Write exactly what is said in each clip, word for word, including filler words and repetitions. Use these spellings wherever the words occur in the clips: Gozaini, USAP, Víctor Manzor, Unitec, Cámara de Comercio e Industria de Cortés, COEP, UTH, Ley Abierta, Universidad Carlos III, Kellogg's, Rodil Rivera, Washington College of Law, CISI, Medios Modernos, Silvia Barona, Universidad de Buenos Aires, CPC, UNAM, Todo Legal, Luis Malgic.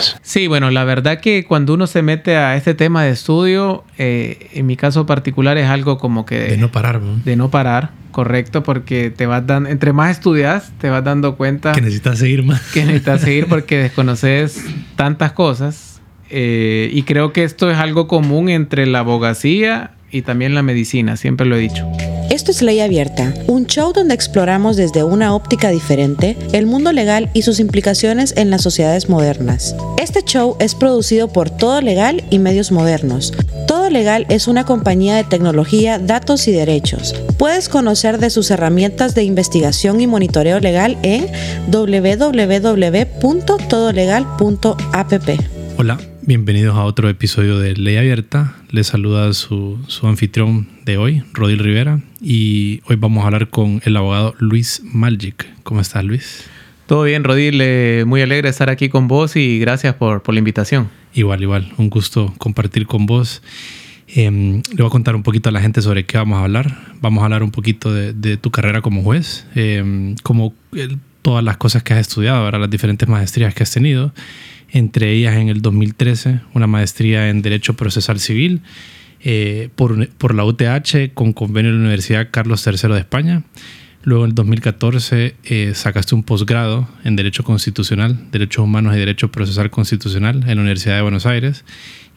más. Sí, bueno, la verdad que cuando uno se mete a este tema de estudio, eh, en mi caso particular es algo como que... De no parar, ¿no? De no parar, correcto, porque te vas dando... Entre más estudias, te vas dando cuenta... Que necesitas seguir más. Que necesitas seguir porque desconoces tantas cosas. Eh, y creo que esto es algo común entre la abogacía y también la medicina, siempre lo he dicho. Esto es Ley Abierta, un show donde exploramos desde una óptica diferente el mundo legal y sus implicaciones en las sociedades modernas. Este show es producido por Todo Legal y Medios Modernos. Todo Legal es una compañía de tecnología, datos y derechos. Puedes conocer de sus herramientas de investigación y monitoreo legal en doble u doble u doble u punto todo legal punto app. Hola, bienvenidos a otro episodio de Ley Abierta. Les saluda su, su anfitrión de hoy, Rodil Rivera, y hoy vamos a hablar con el abogado Luis Malgic. ¿Cómo estás, Luis? Todo bien, Rodil. Eh, muy alegre de estar aquí con vos y gracias por, por la invitación. Igual, igual. Un gusto compartir con vos. Eh, le voy a contar un poquito a la gente sobre qué vamos a hablar. Vamos a hablar un poquito de, de tu carrera como juez, eh, como el, todas las cosas que has estudiado, ¿verdad? Las diferentes maestrías que has tenido. Entre ellas, en el dos mil trece, una maestría en Derecho Procesal Civil eh, por, por la U T H con convenio de la Universidad Carlos tercero de España. Luego, en el dos mil catorce, eh, sacaste un posgrado en Derecho Constitucional, Derechos Humanos y Derecho Procesal Constitucional en la Universidad de Buenos Aires.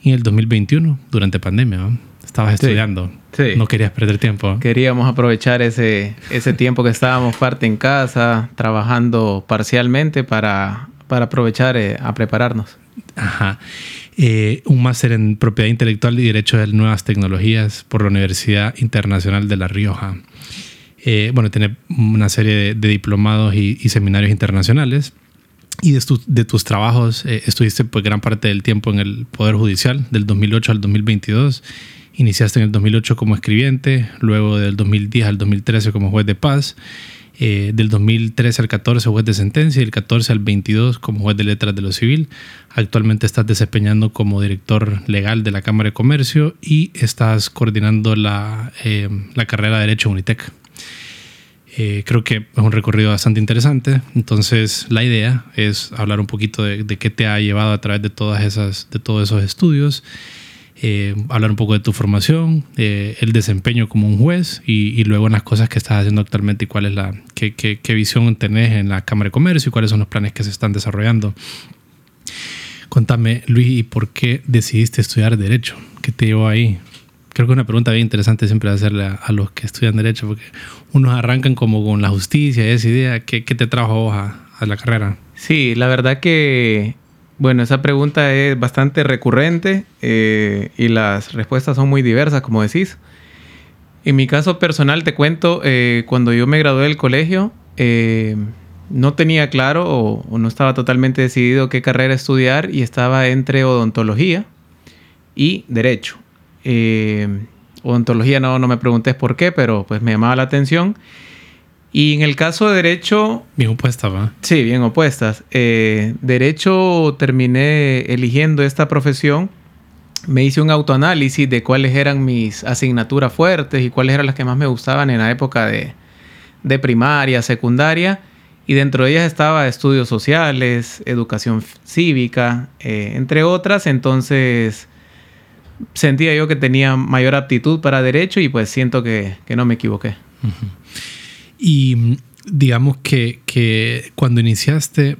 Y en el dos mil veintiuno, durante pandemia, ¿no? Estabas sí, estudiando. Sí. No querías perder tiempo. Queríamos aprovechar ese, ese tiempo que estábamos parte en casa, trabajando parcialmente para... para aprovechar eh, a prepararnos. Ajá. Eh, un máster en Propiedad Intelectual y Derecho de Nuevas Tecnologías por la Universidad Internacional de La Rioja. Eh, bueno, tiene una serie de, de diplomados y, y seminarios internacionales. Y de, tu, de tus trabajos eh, estuviste pues, gran parte del tiempo en el Poder Judicial, del dos mil ocho al dos mil veintidós. Iniciaste en el dos mil ocho como escribiente, luego del dos mil diez al dos mil trece como juez de paz. Eh, del dos mil trece al catorce juez de sentencia y del catorce al veintidós como juez de letras de lo civil. Actualmente estás desempeñando como director legal de la Cámara de Comercio y estás coordinando la, eh, la carrera de Derecho Unitec. Eh, creo que es un recorrido bastante interesante. Entonces la idea es hablar un poquito de, de qué te ha llevado a través de, todas esas, de todos esos estudios. Eh, hablar un poco de tu formación, eh, el desempeño como un juez y, y luego en las cosas que estás haciendo actualmente y cuál es la, qué, qué, qué visión tenés en la Cámara de Comercio y cuáles son los planes que se están desarrollando. Contame, Luis, ¿y por qué decidiste estudiar Derecho? ¿Qué te llevó ahí? Creo que es una pregunta bien interesante siempre hacerle a, a los que estudian Derecho, porque unos arrancan como con la justicia y esa idea. ¿Qué, qué te trajo vos a, a la carrera? Sí, la verdad que... Bueno, esa pregunta es bastante recurrente eh, y las respuestas son muy diversas, como decís. En mi caso personal, te cuento, eh, cuando yo me gradué del colegio, eh, no tenía claro o, o no estaba totalmente decidido qué carrera estudiar y estaba entre odontología y derecho. Eh, odontología no, no me preguntes por qué, pero pues me llamaba la atención. Y en el caso de Derecho... Bien opuestas, ¿verdad? Sí, bien opuestas. Eh, derecho terminé eligiendo esta profesión. Me hice un autoanálisis de cuáles eran mis asignaturas fuertes y cuáles eran las que más me gustaban en la época de, de primaria, secundaria. Y dentro de ellas estaba estudios sociales, educación cívica, eh, entre otras. Entonces sentía yo que tenía mayor aptitud para Derecho y pues siento que, que no me equivoqué. Uh-huh. Y digamos que, que cuando iniciaste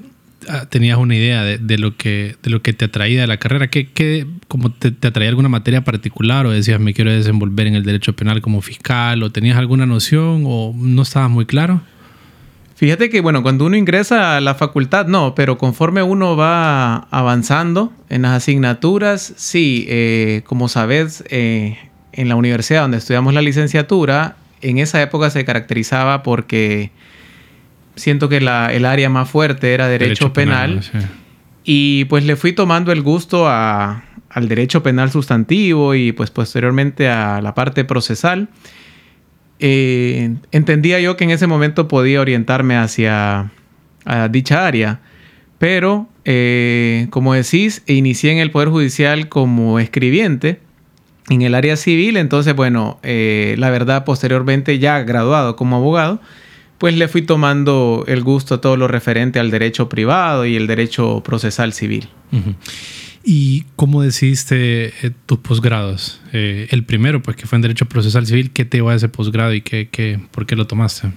tenías una idea de, de, lo que, de lo que te atraía de la carrera. ¿Qué, qué, como te, ¿Te atraía alguna materia particular o decías me quiero desenvolver en el derecho penal como fiscal? ¿O tenías alguna noción o no estabas muy claro? Fíjate que bueno, cuando uno ingresa a la facultad no, pero conforme uno va avanzando en las asignaturas, sí, eh, como sabes, eh, en la universidad donde estudiamos la licenciatura, en esa época se caracterizaba porque siento que la, el área más fuerte era derecho, derecho penal. penal sí. Y pues le fui tomando el gusto a, al derecho penal sustantivo y pues posteriormente a la parte procesal. Eh, entendía yo que en ese momento podía orientarme hacia a dicha área. Pero, eh, como decís, inicié en el Poder Judicial como escribiente. En el área civil, entonces, bueno, eh, la verdad, posteriormente ya graduado como abogado, pues le fui tomando el gusto a todo lo referente al derecho privado y el derecho procesal civil. Uh-huh. ¿Y cómo decidiste eh, tus posgrados? Eh, el primero, pues, que fue en Derecho Procesal Civil. ¿Qué te iba a ese posgrado y qué, qué, por qué lo tomaste?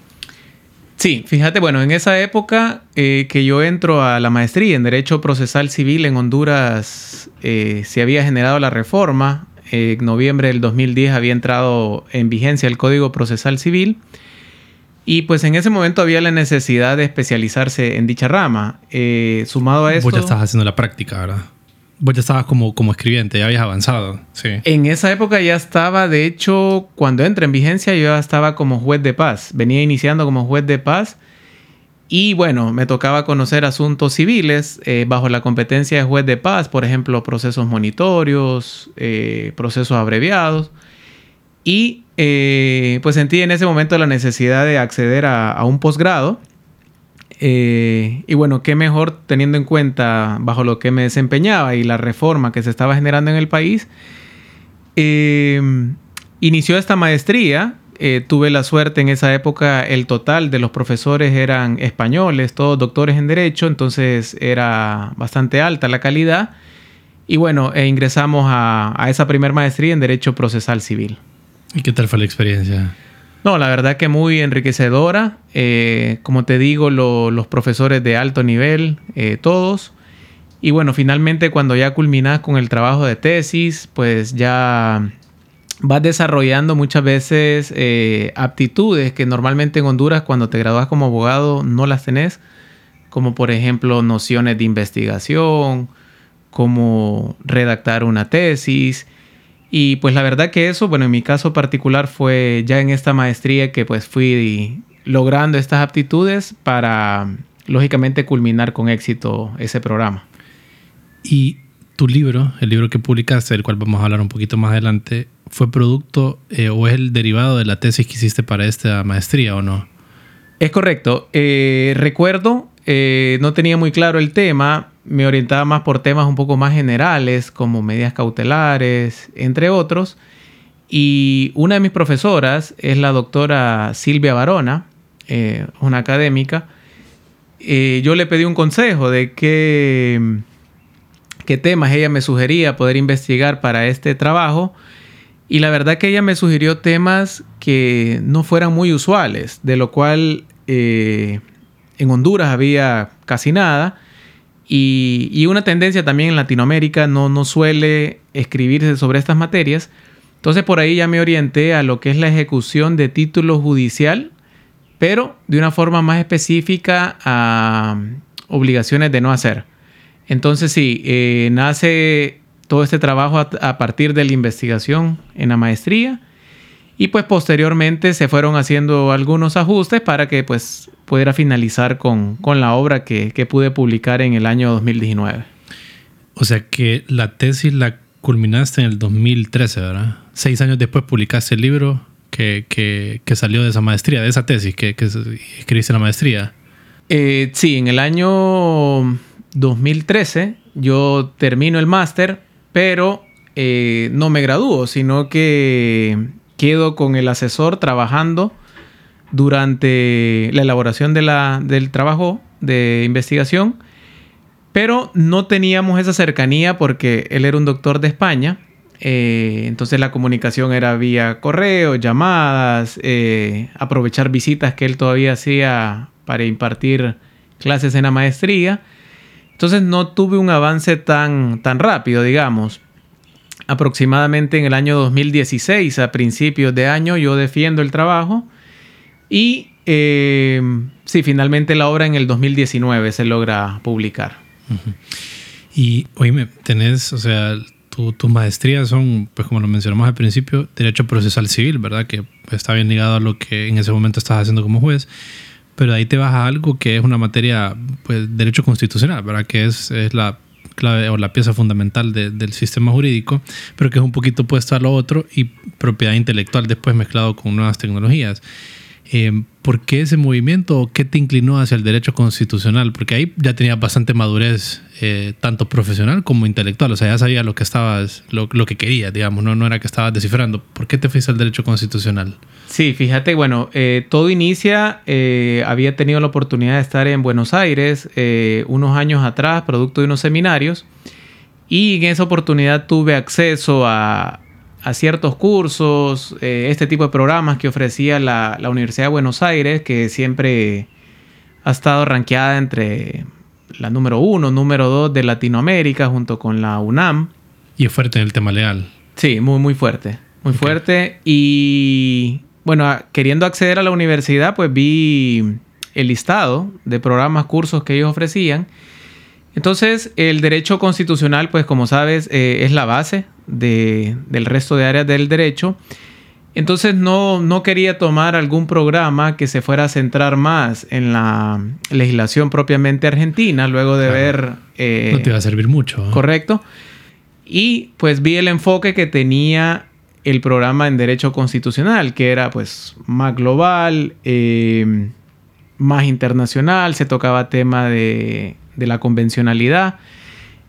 Sí, fíjate, bueno, en esa época eh, que yo entro a la maestría en Derecho Procesal Civil en Honduras, eh, se había generado la reforma. Eh, en noviembre del dos mil diez había entrado en vigencia el Código Procesal Civil. Y pues en ese momento había la necesidad de especializarse en dicha rama. Eh, sumado a esto... Vos ya estás haciendo la práctica, ¿verdad? Vos ya estabas como, como escribiente, ya habías avanzado. Sí. En esa época ya estaba, de hecho, cuando entré en vigencia, yo ya estaba como juez de paz. Venía iniciando como juez de paz y, bueno, me tocaba conocer asuntos civiles eh, bajo la competencia de juez de paz. Por ejemplo, procesos monitorios, eh, procesos abreviados. Y eh, pues sentí en ese momento la necesidad de acceder a, a un posgrado. Eh, y bueno, qué mejor teniendo en cuenta bajo lo que me desempeñaba y la reforma que se estaba generando en el país. Eh, inició esta maestría. Eh, tuve la suerte en esa época, el total de los profesores eran españoles, todos doctores en Derecho, entonces era bastante alta la calidad. Y bueno, eh, ingresamos a, a esa primer maestría en Derecho Procesal Civil. ¿Y qué tal fue la experiencia? No, la verdad que muy enriquecedora. Eh, como te digo, lo, los profesores de alto nivel, eh, todos. Y bueno, finalmente cuando ya culminas con el trabajo de tesis, pues ya vas desarrollando muchas veces eh, aptitudes que normalmente en Honduras cuando te gradúas como abogado no las tenés. Como por ejemplo nociones de investigación, como redactar una tesis. Y pues la verdad que eso, bueno, en mi caso particular fue ya en esta maestría que pues fui logrando estas aptitudes para, lógicamente, culminar con éxito ese programa. Y tu libro, el libro que publicaste, del cual vamos a hablar un poquito más adelante, ¿fue producto eh, o es el derivado de la tesis que hiciste para esta maestría o no? Es correcto. Eh, recuerdo, eh, no tenía muy claro el tema. Me orientaba más por temas un poco más generales, como medidas cautelares, entre otros. Y una de mis profesoras es la doctora Silvia Barona, eh, una académica. Eh, yo le pedí un consejo de qué, qué temas ella me sugería poder investigar para este trabajo. Y la verdad que ella me sugirió temas que no fueran muy usuales, de lo cual eh, en Honduras había casi nada. Y, y una tendencia también en Latinoamérica no, no suele escribirse sobre estas materias. Entonces por ahí ya me orienté a lo que es la ejecución de título judicial, pero de una forma más específica a obligaciones de no hacer. Entonces sí, eh, nace todo este trabajo a, a partir de la investigación en la maestría y pues posteriormente se fueron haciendo algunos ajustes para que pues pudiera finalizar con, con la obra que, que pude publicar en el año dos mil diecinueve. O sea que la tesis la culminaste en el dos mil trece, ¿verdad? Seis años después publicaste el libro que, que, que salió de esa maestría, de esa tesis que, que escribiste en la maestría. Eh, sí, en el año dos mil trece yo termino el máster, pero eh, no me gradúo, sino que quedo con el asesor trabajando durante la elaboración de la, del trabajo de investigación, pero no teníamos esa cercanía porque él era un doctor de España, eh, entonces la comunicación era vía correo, llamadas, eh, aprovechar visitas que él todavía hacía para impartir clases en la maestría. Entonces no tuve un avance tan, tan rápido, digamos. Aproximadamente en el año dos mil dieciséis, a principios de año, yo defiendo el trabajo. Y eh, sí, finalmente la obra en el dos mil diecinueve se logra publicar. Uh-huh. Y oíme, tenés, o sea, tu, tus maestrías son, pues como lo mencionamos al principio, Derecho Procesal Civil, ¿verdad? Que está bien ligado a lo que en ese momento estás haciendo como juez. Pero de ahí te vas a algo que es una materia, pues, Derecho Constitucional, ¿verdad? Que es, es la clave o la pieza fundamental de, del sistema jurídico, pero que es un poquito opuesto a lo otro, y propiedad intelectual después mezclado con nuevas tecnologías. Eh, ¿Por qué ese movimiento? ¿Qué te inclinó hacia el derecho constitucional? Porque ahí ya tenías bastante madurez, eh, tanto profesional como intelectual. O sea, ya sabías lo que estabas, lo, lo que querías, digamos. No, no era que estabas descifrando. ¿Por qué te fuiste al derecho constitucional? Sí, fíjate, bueno, eh, todo inicia. Eh, había tenido la oportunidad de estar en Buenos Aires eh, unos años atrás, producto de unos seminarios. Y en esa oportunidad tuve acceso a... a ciertos cursos, eh, este tipo de programas que ofrecía la, la Universidad de Buenos Aires, que siempre ha estado rankeada entre la número uno, número dos de Latinoamérica, junto con la UNAM. Y es fuerte en el tema legal. Sí, muy, muy fuerte. Muy okay. fuerte. Y bueno, queriendo acceder a la universidad, pues vi el listado de programas, cursos que ellos ofrecían. Entonces, el derecho constitucional, pues como sabes, eh, es la base de, del resto de áreas del derecho. Entonces, no, no quería tomar algún programa que se fuera a centrar más en la legislación propiamente argentina, luego de claro. ver... Eh, no te iba a servir mucho. ¿eh? Correcto. Y pues vi el enfoque que tenía el programa en derecho constitucional, que era pues más global, eh, más internacional, se tocaba tema de... de la convencionalidad.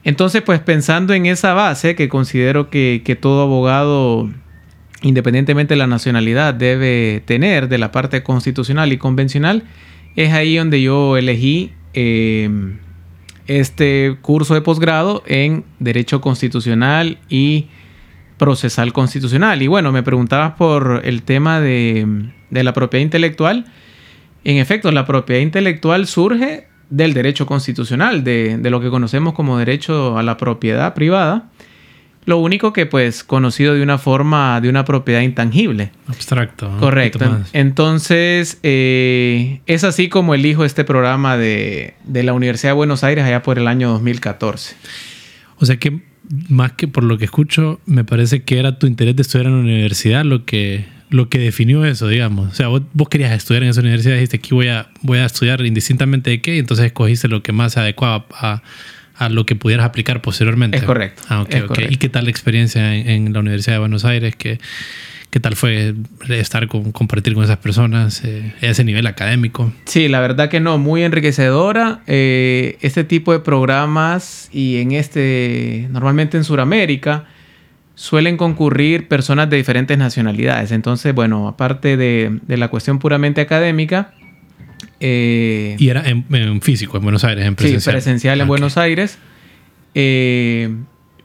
Entonces, pues pensando en esa base que considero que, que todo abogado, independientemente de la nacionalidad, debe tener de la parte constitucional y convencional, es ahí donde yo elegí eh, este curso de posgrado en Derecho Constitucional y Procesal Constitucional. Y bueno, me preguntabas por el tema de, de la propiedad intelectual. En efecto, la propiedad intelectual surge del derecho constitucional, de, de lo que conocemos como derecho a la propiedad privada. Lo único que, pues, conocido de una forma, de una propiedad intangible. Abstracto. ¿no? Correcto. Entonces, eh, es así como elijo este programa de, de la Universidad de Buenos Aires allá por el año dos mil catorce. O sea que, más que por lo que escucho, me parece que era tu interés de estudiar en la universidad lo que... lo que definió eso, digamos. O sea, vos, vos querías estudiar en esa universidad, dijiste aquí voy a, voy a estudiar indistintamente de qué, y entonces escogiste lo que más se adecuaba a, a lo que pudieras aplicar posteriormente. Es correcto. Ah, okay, es okay. Correcto. ¿Y qué tal la experiencia en, en la Universidad de Buenos Aires? ¿Qué, qué tal fue estar con, compartir con esas personas eh, a ese nivel académico? Sí, la verdad que no, muy enriquecedora. Eh, este tipo de programas y en este, normalmente en Sudamérica, suelen concurrir personas de diferentes nacionalidades. Entonces, bueno, aparte de, de la cuestión puramente académica... Eh, y era en, en físico, en Buenos Aires, en presencial. Sí, presencial okay. en Buenos Aires. Eh,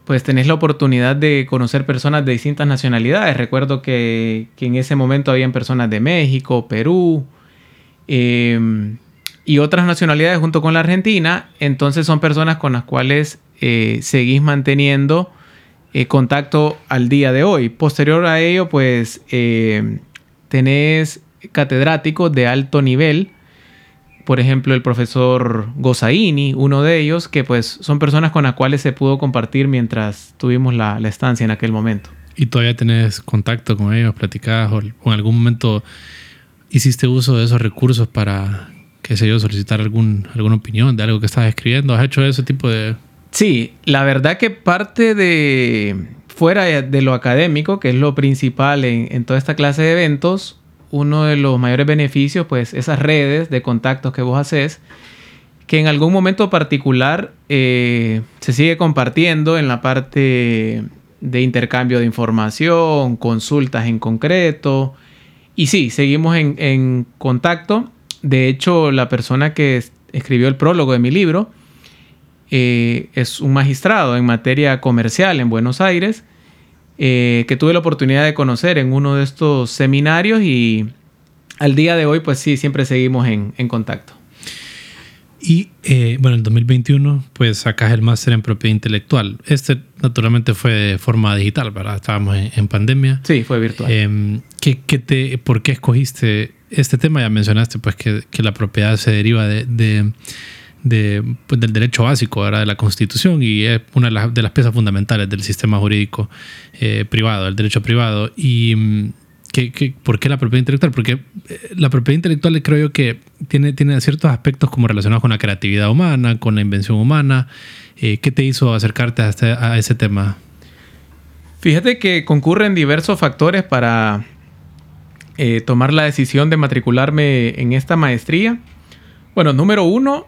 pues tenés la oportunidad de conocer personas de distintas nacionalidades. Recuerdo que, que en ese momento habían personas de México, Perú... Eh, y otras nacionalidades junto con la Argentina. Entonces son personas con las cuales eh, seguís manteniendo... Eh, contacto al día de hoy. Posterior a ello, pues eh, tenés catedráticos de alto nivel, por ejemplo el profesor Gozaini, uno de ellos, que pues son personas con las cuales se pudo compartir mientras tuvimos la, la estancia en aquel momento. ¿Y todavía tenés contacto con ellos, platicás o, o en algún momento hiciste uso de esos recursos para, qué sé yo, solicitar algún, alguna opinión de algo que estabas escribiendo? ¿Has hecho ese tipo de...? Sí, la verdad que parte de, fuera de lo académico, que es lo principal en, en toda esta clase de eventos, uno de los mayores beneficios, pues esas redes de contactos que vos haces, que en algún momento particular eh, se sigue compartiendo en la parte de intercambio de información, consultas en concreto, y sí, seguimos en, en contacto. De hecho, la persona que escribió el prólogo de mi libro, Eh, es un magistrado en materia comercial en Buenos Aires eh, que tuve la oportunidad de conocer en uno de estos seminarios y al día de hoy pues sí, siempre seguimos en, en contacto. Y eh, bueno, en dos mil veintiuno pues sacas el máster en propiedad intelectual. Este naturalmente fue de forma digital, ¿verdad? Estábamos en, en pandemia. Sí, fue virtual. Eh, ¿qué, qué te, ¿Por qué escogiste este tema? Ya mencionaste pues que, que la propiedad se deriva de... de De, pues, del derecho básico, ¿verdad? De la Constitución, y es una de las, de las piezas fundamentales del sistema jurídico eh, privado, el derecho privado. ¿Y ¿qué, qué, por qué la propiedad intelectual? Porque la propiedad intelectual creo yo que tiene, tiene ciertos aspectos como relacionados con la creatividad humana, con la invención humana. Eh, ¿Qué te hizo acercarte a, este, a ese tema? Fíjate que concurren diversos factores para eh, tomar la decisión de matricularme en esta maestría? Bueno, número uno,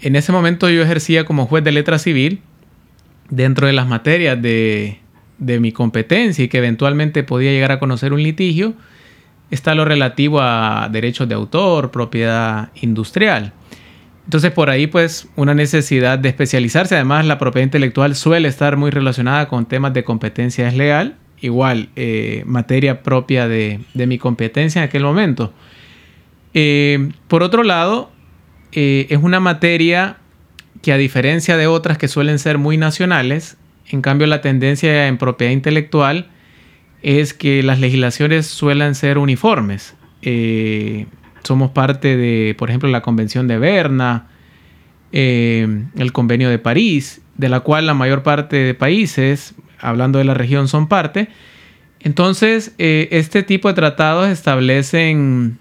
en ese momento yo ejercía como juez de letra civil dentro de las materias de, de mi competencia y que eventualmente podía llegar a conocer un litigio. Está lo relativo a derechos de autor, propiedad industrial. Entonces, por ahí, pues, una necesidad de especializarse. Además, la propiedad intelectual suele estar muy relacionada con temas de competencia legal. Igual, eh, materia propia de, de mi competencia en aquel momento. Eh, por otro lado, eh, es una materia que, a diferencia de otras que suelen ser muy nacionales, en cambio, la tendencia en propiedad intelectual es que las legislaciones suelen ser uniformes. Eh, somos parte de, por ejemplo, la Convención de Berna, eh, el Convenio de París, de la cual la mayor parte de países, hablando de la región, son parte. Entonces, eh, este tipo de tratados establecen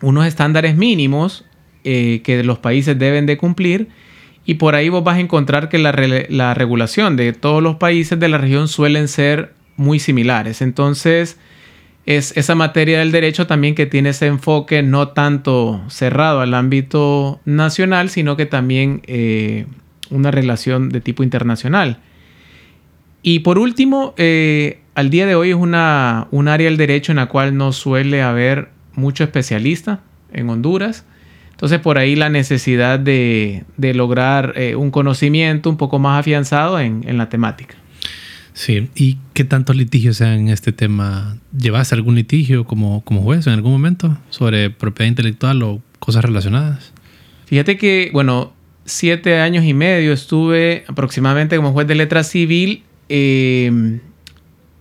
unos estándares mínimos eh, que los países deben de cumplir, y por ahí vos vas a encontrar que la, re- la regulación de todos los países de la región suelen ser muy similares. Entonces, es esa materia del derecho también que tiene ese enfoque no tanto cerrado al ámbito nacional, sino que también eh, una relación de tipo internacional. Y por último, eh, al día de hoy es una, un área del derecho en la cual no suele haber mucho especialista en Honduras. Entonces, por ahí la necesidad de, de lograr eh, un conocimiento un poco más afianzado en, en la temática. Sí, ¿y qué tantos litigios sean en este tema? ¿Llevaste algún litigio como, como juez en algún momento sobre propiedad intelectual o cosas relacionadas? Fíjate que, bueno, siete años y medio estuve aproximadamente como juez de letra civil. Eh,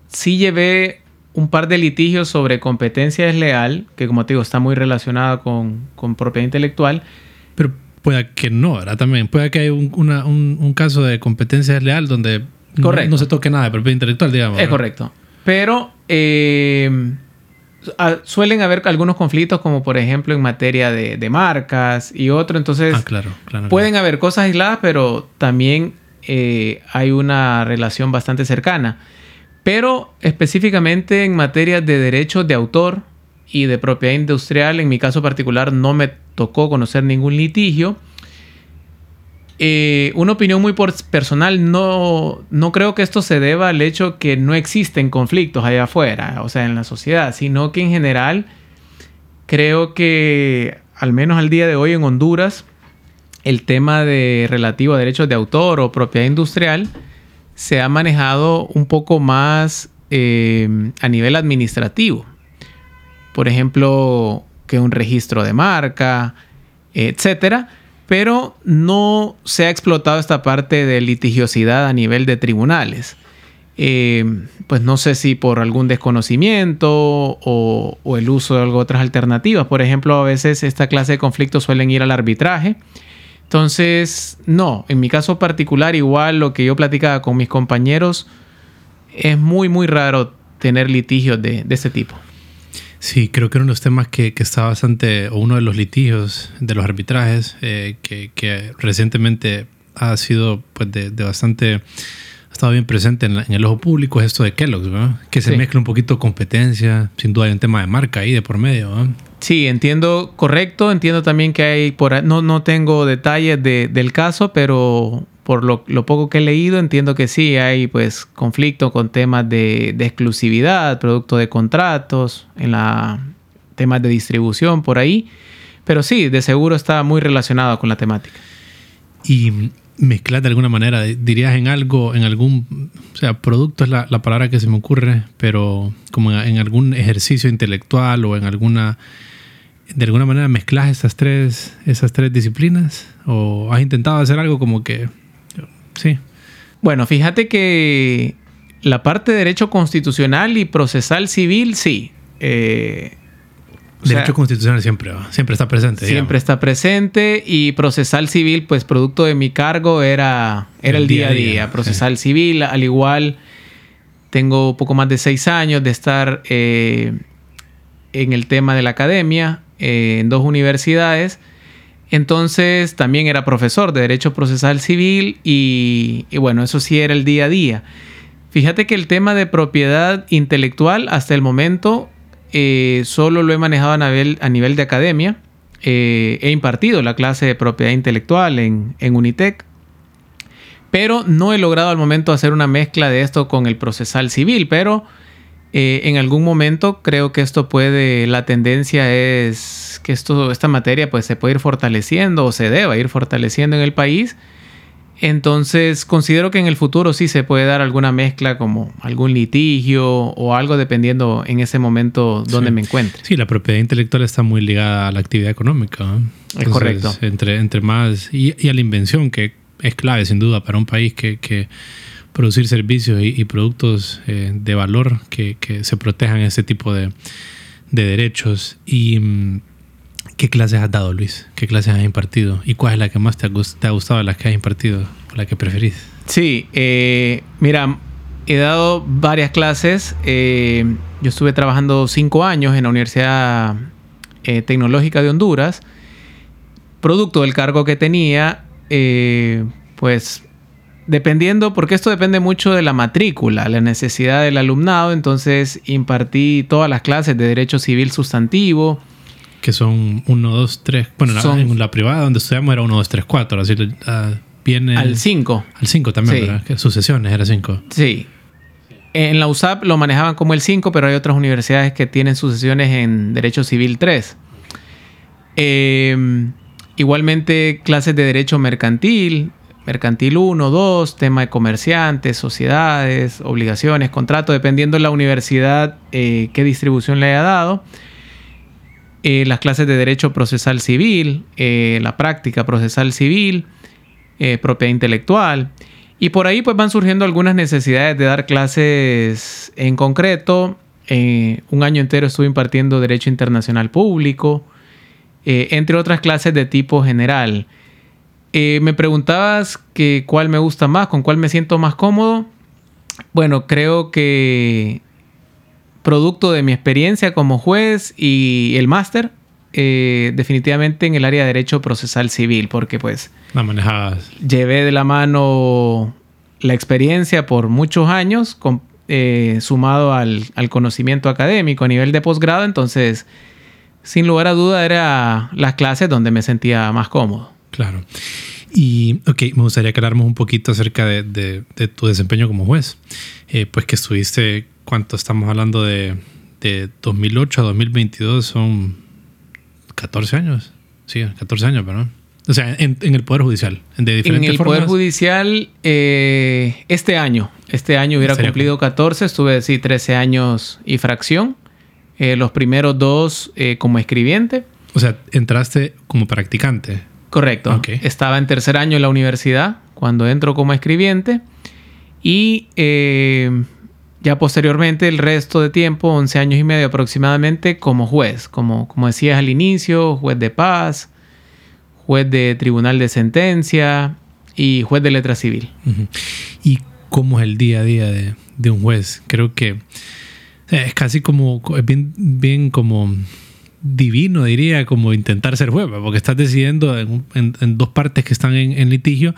sí llevé un par de litigios sobre competencia desleal, que como te digo, está muy relacionada con, con propiedad intelectual. Pero pueda que no, ¿verdad? También pueda que haya un, una, un, un caso de competencia desleal donde... Correcto. No, no se toque nada de propiedad intelectual, digamos. Es, ¿verdad? Correcto. Pero eh, a, suelen haber algunos conflictos, como por ejemplo en materia de, de marcas y otro. Entonces, ah, claro, claro, pueden claro. haber cosas aisladas, pero también eh, hay una relación bastante cercana. Pero específicamente en materia de derechos de autor y de propiedad industrial, en mi caso particular, no me tocó conocer ningún litigio. Eh, una opinión muy por- personal, no, no creo que esto se deba al hecho que no existen conflictos allá afuera, o sea, en la sociedad, sino que en general creo que, al menos al día de hoy en Honduras, el tema de relativo a derechos de autor o propiedad industrial se ha manejado un poco más eh, a nivel administrativo. Por ejemplo, que un registro de marca, etcétera. Pero no se ha explotado esta parte de litigiosidad a nivel de tribunales. Eh, pues no sé si por algún desconocimiento o, o el uso de otras alternativas. Por ejemplo, a veces esta clase de conflictos suelen ir al arbitraje. Entonces, no. En mi caso particular, igual lo que yo platicaba con mis compañeros, es muy, muy raro tener litigios de, de este tipo. Sí, creo que uno de los temas que, que está bastante, o uno de los litigios de los arbitrajes eh, que, que recientemente ha sido pues de, de bastante, ha estado bien presente en, la, en el ojo público, es esto de Kellogg's, ¿verdad? Que se sí. mezcla un poquito competencia, sin duda hay un tema de marca ahí de por medio, ¿verdad? Sí, entiendo, correcto, entiendo también que hay, por no, no tengo detalles de, del caso, pero por lo, lo poco que he leído entiendo que sí hay pues conflicto con temas de, de exclusividad, producto de contratos, en la temas de distribución por ahí, pero sí, de seguro está muy relacionado con la temática. Y mezclar de alguna manera, dirías en algo, en algún, o sea, producto es la, la palabra que se me ocurre, pero como en, en algún ejercicio intelectual o en alguna, de alguna manera mezclas esas tres, esas tres disciplinas, o has intentado hacer algo como que sí. Bueno, fíjate que la parte de derecho constitucional y procesal civil, sí. Eh, derecho o sea, constitucional siempre va, siempre está presente. Siempre digamos. está presente y procesal civil, pues producto de mi cargo era, era el, el día a día. día procesal sí. civil, al igual tengo poco más de seis años de estar eh, en el tema de la academia, eh, en dos universidades. Entonces, también era profesor de Derecho Procesal Civil y, y bueno, eso sí era el día a día. Fíjate que el tema de propiedad intelectual hasta el momento eh, solo lo he manejado a nivel, a nivel de academia. Eh, he impartido la clase de propiedad intelectual en, en Unitec, pero no he logrado al momento hacer una mezcla de esto con el procesal civil, pero eh, en algún momento creo que esto puede, la tendencia es que esto, esta materia pues se puede ir fortaleciendo o se deba ir fortaleciendo en el país. Entonces considero que en el futuro sí se puede dar alguna mezcla como algún litigio o algo dependiendo en ese momento donde sí. me encuentre. Sí, la propiedad intelectual está muy ligada a la actividad económica. Entonces, es correcto. Entre, entre más y, y a la invención, que es clave sin duda para un país que, que producir servicios y, y productos eh, de valor que, que se protejan ese tipo de, de derechos. Y ¿qué clases has dado, Luis? ¿Qué clases has impartido? ¿Y cuál es la que más te ha gustado de las que has impartido o la que preferís? Sí, eh, mira, he dado varias clases. Eh, yo estuve trabajando cinco años en la Universidad eh, Tecnológica de Honduras. Producto del cargo que tenía, eh, pues dependiendo, porque esto depende mucho de la matrícula, la necesidad del alumnado. Entonces impartí todas las clases de Derecho Civil Sustantivo, que son uno, dos, tres. Bueno, son, la, en la privada donde estudiamos era uno, dos, tres, cuatro. Así uh, viene. Al cinco. Al cinco también, sí. ¿Verdad? Que sucesiones era cinco. Sí. En la U S A P lo manejaban como el cinco, pero hay otras universidades que tienen sucesiones en Derecho Civil tres. Eh, igualmente, clases de Derecho Mercantil, Mercantil uno, dos, tema de comerciantes, sociedades, obligaciones, contratos, dependiendo de la universidad eh, qué distribución le haya dado. Eh, las clases de Derecho Procesal Civil, eh, la práctica procesal civil, eh, propiedad intelectual. Y por ahí pues van surgiendo algunas necesidades de dar clases en concreto. Eh, un año entero estuve impartiendo Derecho Internacional Público, eh, entre otras clases de tipo general. Eh, me preguntabas que cuál me gusta más, con cuál me siento más cómodo. Bueno, creo que producto de mi experiencia como juez y el máster, eh, definitivamente en el área de Derecho Procesal Civil, porque pues la manejabas. Llevé de la mano la experiencia por muchos años, con, eh, sumado al, al conocimiento académico a nivel de posgrado. Entonces, sin lugar a duda, eran las clases donde me sentía más cómodo. Claro. Y, ok, me gustaría que habláramos un poquito acerca de, de, de tu desempeño como juez. Eh, pues que estuviste, ¿cuánto estamos hablando de, de dos mil ocho a dos mil veintidós? Son catorce años. Sí, catorce años, perdón. O sea, en, en el Poder Judicial, de diferentes formas. En el formas. Poder Judicial, eh, este año. Este año hubiera cumplido catorce. Estuve, sí, trece años y fracción. Eh, los primeros dos eh, como escribiente. O sea, entraste como practicante. Correcto. Okay. Estaba en tercer año en la universidad cuando entro como escribiente. Y eh, ya posteriormente, el resto de tiempo, once años y medio aproximadamente, como juez. Como, como decías al inicio, juez de paz, juez de tribunal de sentencia y juez de letra civil. Uh-huh. ¿Y cómo es el día a día de, de un juez? Creo que es casi como, es bien, bien como divino, diría, como intentar ser juez, porque estás decidiendo en, en, en dos partes que están en, en litigio,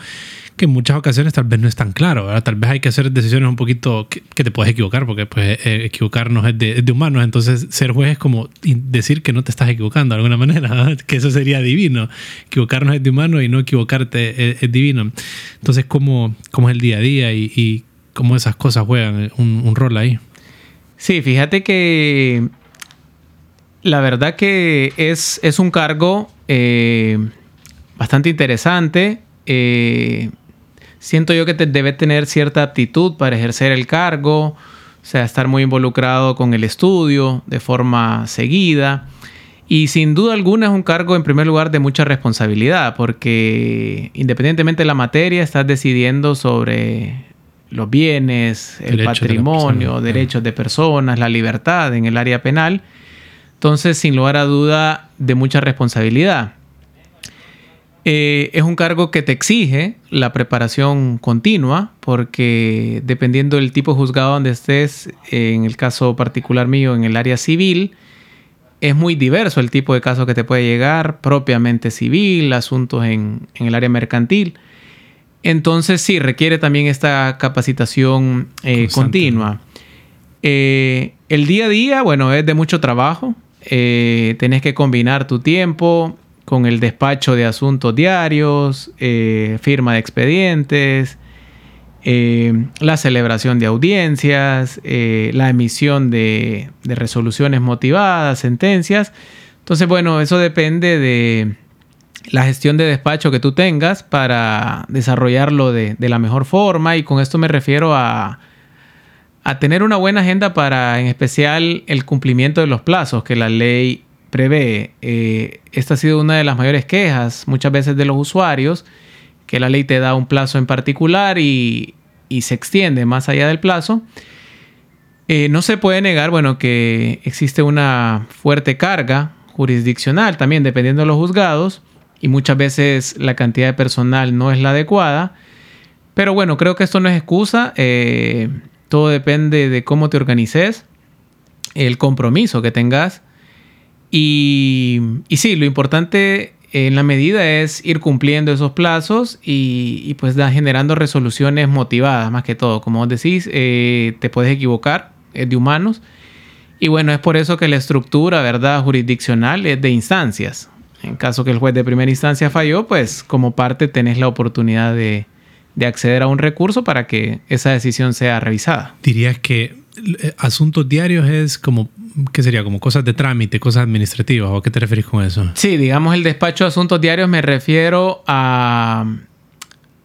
que en muchas ocasiones tal vez no es tan claro, ¿verdad? Tal vez hay que hacer decisiones un poquito que, que te puedes equivocar, porque pues eh, equivocarnos es de, es de humanos. Entonces ser juez es como decir que no te estás equivocando de alguna manera, ¿verdad? Que eso sería divino. Equivocarnos es de humano y no equivocarte es, es divino. Entonces, ¿cómo, cómo es el día a día y, y cómo esas cosas juegan un, un rol ahí? Sí, fíjate que la verdad que es, es un cargo eh, bastante interesante. Eh, siento yo que te debe tener cierta aptitud para ejercer el cargo, o sea, estar muy involucrado con el estudio de forma seguida. Y sin duda alguna es un cargo, en primer lugar, de mucha responsabilidad, porque independientemente de la materia, estás decidiendo sobre los bienes, el derechos patrimonio, de persona, derechos de personas, la libertad en el área penal. Entonces, sin lugar a duda, de mucha responsabilidad. Eh, es un cargo que te exige la preparación continua, porque dependiendo del tipo de juzgado donde estés, eh, en el caso particular mío, en el área civil, es muy diverso el tipo de caso que te puede llegar, propiamente civil, asuntos en, en el área mercantil. Entonces, sí, requiere también esta capacitación eh, continua. Eh, El día a día, bueno, es de mucho trabajo. Eh, tenés que combinar tu tiempo con el despacho de asuntos diarios, eh, firma de expedientes, eh, la celebración de audiencias, eh, la emisión de, de resoluciones motivadas, sentencias. Entonces, bueno, eso depende de la gestión de despacho que tú tengas para desarrollarlo de, de la mejor forma. Y con esto me refiero a, a tener una buena agenda para, en especial, el cumplimiento de los plazos que la ley prevé. Eh, esta ha sido una de las mayores quejas muchas veces de los usuarios, que la ley te da un plazo en particular y, y se extiende más allá del plazo. Eh, no se puede negar, bueno, que existe una fuerte carga jurisdiccional también, dependiendo de los juzgados, y muchas veces la cantidad de personal no es la adecuada. Pero bueno, creo que esto no es excusa. Eh, todo depende de cómo te organices, el compromiso que tengas. Y, y sí, lo importante en la medida es ir cumpliendo esos plazos y, y pues da, generando resoluciones motivadas, más que todo. Como vos decís, eh, te puedes equivocar, es de humanos. Y bueno, es por eso que la estructura, ¿verdad?, jurisdiccional es de instancias. En caso que el juez de primera instancia falló, pues como parte tenés la oportunidad de, de acceder a un recurso para que esa decisión sea revisada. Dirías que asuntos diarios es como... ¿Qué sería? ¿Como cosas de trámite, cosas administrativas? ¿O a qué te referís con eso? Sí, digamos el despacho de asuntos diarios me refiero a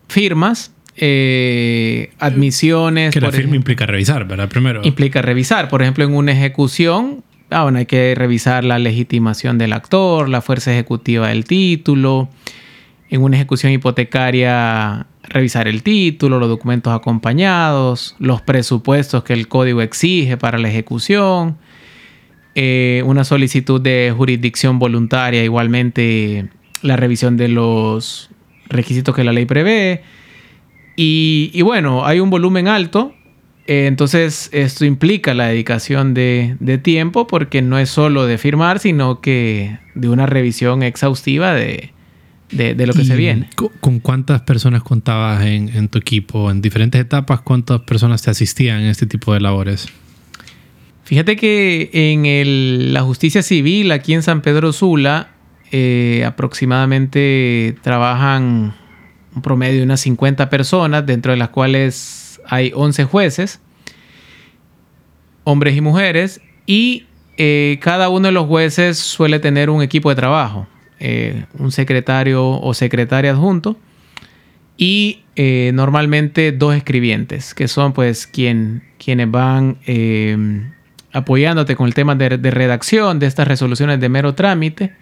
firmas, eh, admisiones. Que la firma ejemplo, implica revisar, ¿verdad? Primero. Implica revisar. Por ejemplo, en una ejecución, ah, bueno, hay que revisar la legitimación del actor, la fuerza ejecutiva del título. En una ejecución hipotecaria, revisar el título, los documentos acompañados, los presupuestos que el código exige para la ejecución. Eh, una solicitud de jurisdicción voluntaria, igualmente la revisión de los requisitos que la ley prevé. Y, y bueno, hay un volumen alto, eh, entonces esto implica la dedicación de, de tiempo, porque no es solo de firmar, sino que de una revisión exhaustiva de, de, de lo que se viene. ¿Con cuántas personas contabas en, en tu equipo? En diferentes etapas, ¿cuántas personas te asistían en este tipo de labores? Fíjate que en el, la justicia civil aquí en San Pedro Sula eh, aproximadamente trabajan un promedio de unas cincuenta personas, dentro de las cuales hay once jueces, hombres y mujeres, y eh, cada uno de los jueces suele tener un equipo de trabajo, eh, un secretario o secretaria adjunto y eh, normalmente dos escribientes, que son pues quien, quienes van... Eh, apoyándote con el tema de, de redacción de estas resoluciones de mero trámite.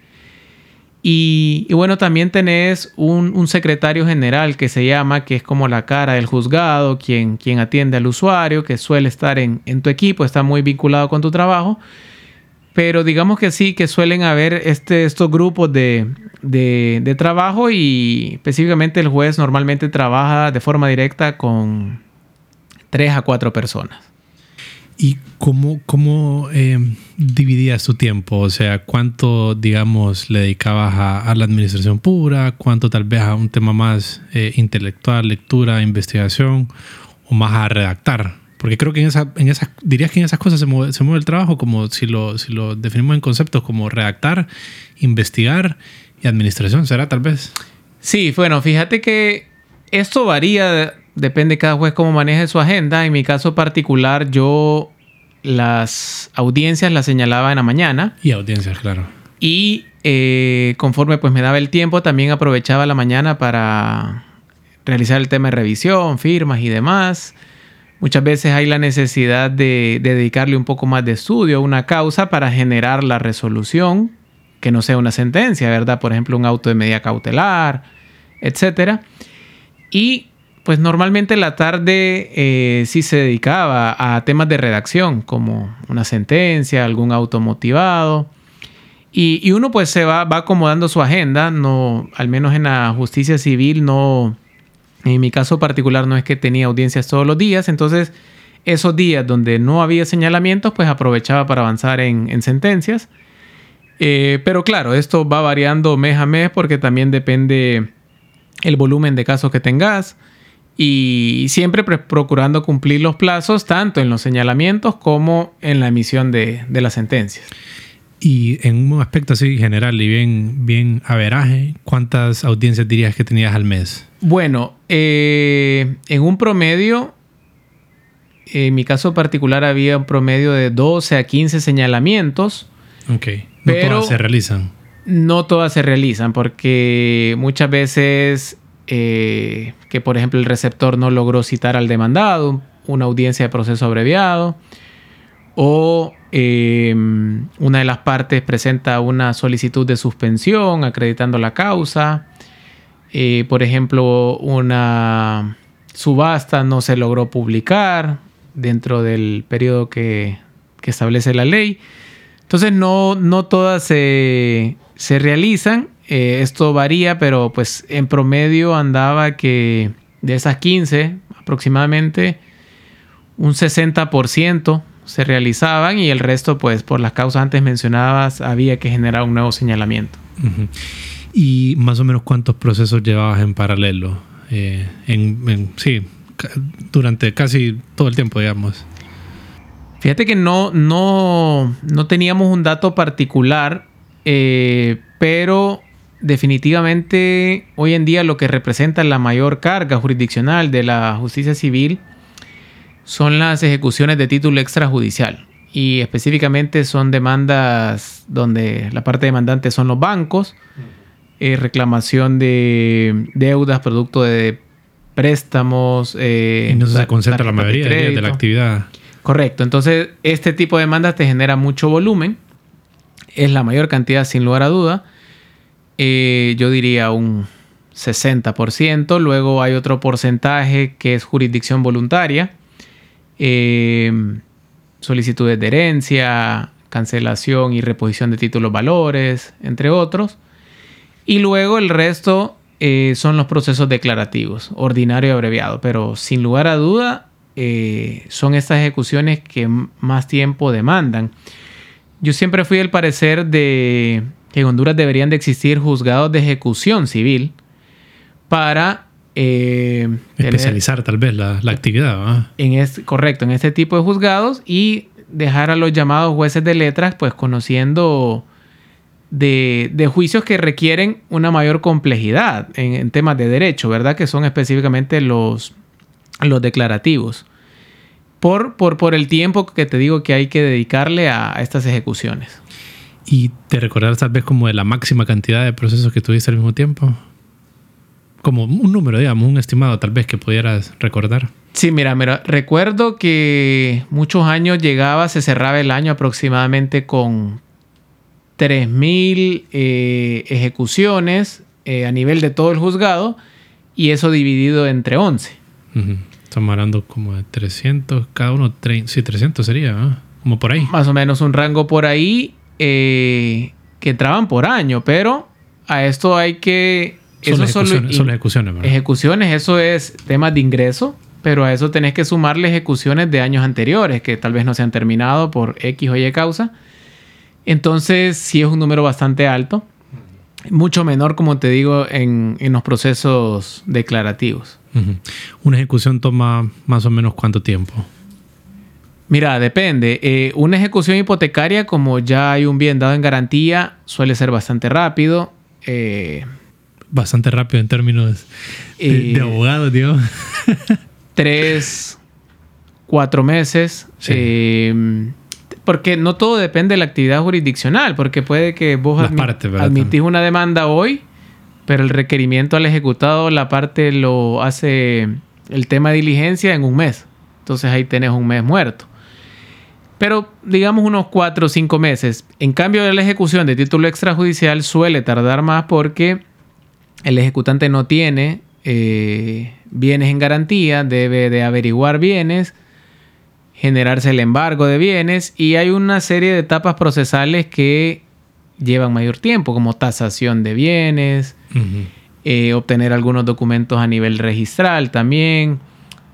Y, y bueno, también tenés un, un secretario general que se llama, que es como la cara del juzgado, quien, quien atiende al usuario, que suele estar en, en tu equipo, está muy vinculado con tu trabajo. Pero digamos que sí, que suelen haber este, estos grupos de, de, de trabajo, y específicamente el juez normalmente trabaja de forma directa con tres a cuatro personas. ¿Y cómo, cómo eh, dividías tu tiempo? O sea, ¿cuánto, digamos, le dedicabas a, a la administración pura? ¿Cuánto tal vez a un tema más eh, intelectual, lectura, investigación? ¿O más a redactar? Porque creo que en esa, en esas, dirías que en esas cosas se mueve, se mueve el trabajo, como si lo, si lo definimos en conceptos como redactar, investigar y administración. ¿Será tal vez? Sí, bueno, fíjate que esto varía... De... Depende de cada juez cómo maneje su agenda. En mi caso particular, yo las audiencias las señalaba en la mañana. Y audiencias, claro. Y eh, conforme pues me daba el tiempo, también aprovechaba la mañana para realizar el tema de revisión, firmas y demás. Muchas veces hay la necesidad de, de dedicarle un poco más de estudio a una causa para generar la resolución, que no sea una sentencia, ¿verdad? Por ejemplo, un auto de medida cautelar, etcétera. Y... pues normalmente la tarde eh, sí se dedicaba a temas de redacción, como una sentencia, algún auto motivado. Y, y uno pues se va, va acomodando su agenda. No, al menos en la justicia civil, no, en mi caso particular no es que tenía audiencias todos los días. Entonces esos días donde no había señalamientos, pues aprovechaba para avanzar en, en sentencias. Eh, pero claro, esto va variando mes a mes, porque también depende el volumen de casos que tengas. y siempre procurando cumplir los plazos tanto en los señalamientos como en la emisión de, de las sentencias. Y en un aspecto así general y bien, bien averaje, ¿cuántas audiencias dirías que tenías al mes? Bueno, eh, en un promedio, en mi caso particular había un promedio de doce a quince señalamientos. Ok, no todas se realizan. No todas se realizan porque muchas veces eh, que por ejemplo el receptor no logró citar al demandado, una audiencia de proceso abreviado o... Eh, una de las partes presenta una solicitud de suspensión acreditando la causa, eh, por ejemplo una subasta no se logró publicar dentro del periodo que, que establece la ley. Entonces no, no todas se, se realizan, eh, esto varía, pero pues en promedio andaba que de esas quince aproximadamente un sesenta por ciento se realizaban y el resto, pues, por las causas antes mencionadas, había que generar un nuevo señalamiento. Uh-huh. ¿Y más o menos cuántos procesos llevabas en paralelo? Eh, en, en, sí, ca- durante casi todo el tiempo, digamos. Fíjate que no, no, no teníamos un dato particular, eh, pero definitivamente hoy en día lo que representa la mayor carga jurisdiccional de la justicia civil son las ejecuciones de título extrajudicial y específicamente son demandas donde la parte demandante son los bancos, eh, reclamación de deudas, producto de préstamos. Eh, y no se concentra la mayoría de, de la actividad. Correcto. Entonces, este tipo de demandas te genera mucho volumen. Es la mayor cantidad, sin lugar a duda. Eh, yo diría un sesenta por ciento. Luego hay otro porcentaje que es jurisdicción voluntaria. Eh, solicitudes de herencia, cancelación y reposición de títulos valores, entre otros. Y luego el resto eh, son los procesos declarativos, ordinario y abreviado. Pero sin lugar a duda eh, son estas ejecuciones que m- más tiempo demandan. Yo siempre fui del parecer de que en Honduras deberían de existir juzgados de ejecución civil para... Eh, especializar tener, tal vez la, la actividad, ¿verdad? En es, correcto, en este tipo de juzgados y dejar a los llamados jueces de letras pues conociendo de, de juicios que requieren una mayor complejidad en, en temas de derecho, ¿verdad? Que son específicamente los, los declarativos por, por, por el tiempo que te digo que hay que dedicarle a, a estas ejecuciones. ¿Y te recordarás tal vez como de la máxima cantidad de procesos que tuviste al mismo tiempo? Como un número, digamos, un estimado tal vez que pudieras recordar. Sí, mira, mira, recuerdo que muchos años llegaba, se cerraba el año aproximadamente con tres mil eh, ejecuciones eh, a nivel de todo el juzgado y eso dividido entre once. Uh-huh. Estamos hablando como de trescientos, cada uno, tre- sí, trescientos sería, ¿eh? Como por ahí. Más o menos un rango por ahí eh, que entraban por año, pero a esto hay que... Eso son ejecuciones, solo in- ejecuciones, ejecuciones, eso es temas de ingreso, pero a eso tenés que sumarle ejecuciones de años anteriores que tal vez no se han terminado por X o Y causa. Entonces, sí es un número bastante alto, mucho menor, como te digo, en, en los procesos declarativos. Uh-huh. ¿Una ejecución toma más o menos cuánto tiempo? Mira, depende. Eh, una ejecución hipotecaria, como ya hay un bien dado en garantía, suele ser bastante rápido. Eh... Bastante rápido en términos de, eh, de abogado, tío. Tres, cuatro meses. Sí. Eh, porque no todo depende de la actividad jurisdiccional. Porque puede que vos admi- partes, admitís una demanda hoy, pero el requerimiento al ejecutado, la parte lo hace el tema de diligencia en un mes. Entonces ahí tenés un mes muerto. Pero digamos unos cuatro o cinco meses. En cambio, la ejecución de título extrajudicial suele tardar más porque... El ejecutante no tiene eh, bienes en garantía, debe de averiguar bienes, generarse el embargo de bienes y hay una serie de etapas procesales que llevan mayor tiempo, como tasación de bienes, uh-huh. eh, obtener algunos documentos a nivel registral también.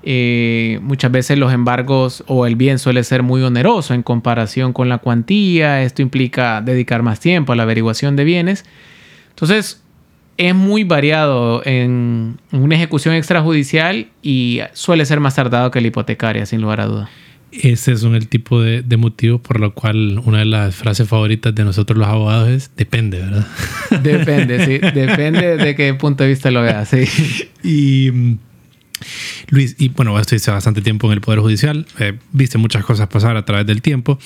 Eh, muchas veces los embargos o el bien suele ser muy oneroso en comparación con la cuantía. Esto implica dedicar más tiempo a la averiguación de bienes. Entonces... es muy variado en una ejecución extrajudicial y suele ser más tardado que la hipotecaria, sin lugar a duda. Ese es un, el tipo de, de motivo por lo cual una de las frases favoritas de nosotros los abogados es depende, ¿verdad? Depende, sí. Depende de qué punto de vista lo veas, sí. Y... Luis, y bueno, estuviste bastante tiempo en el Poder Judicial, eh, viste muchas cosas pasar a través del tiempo.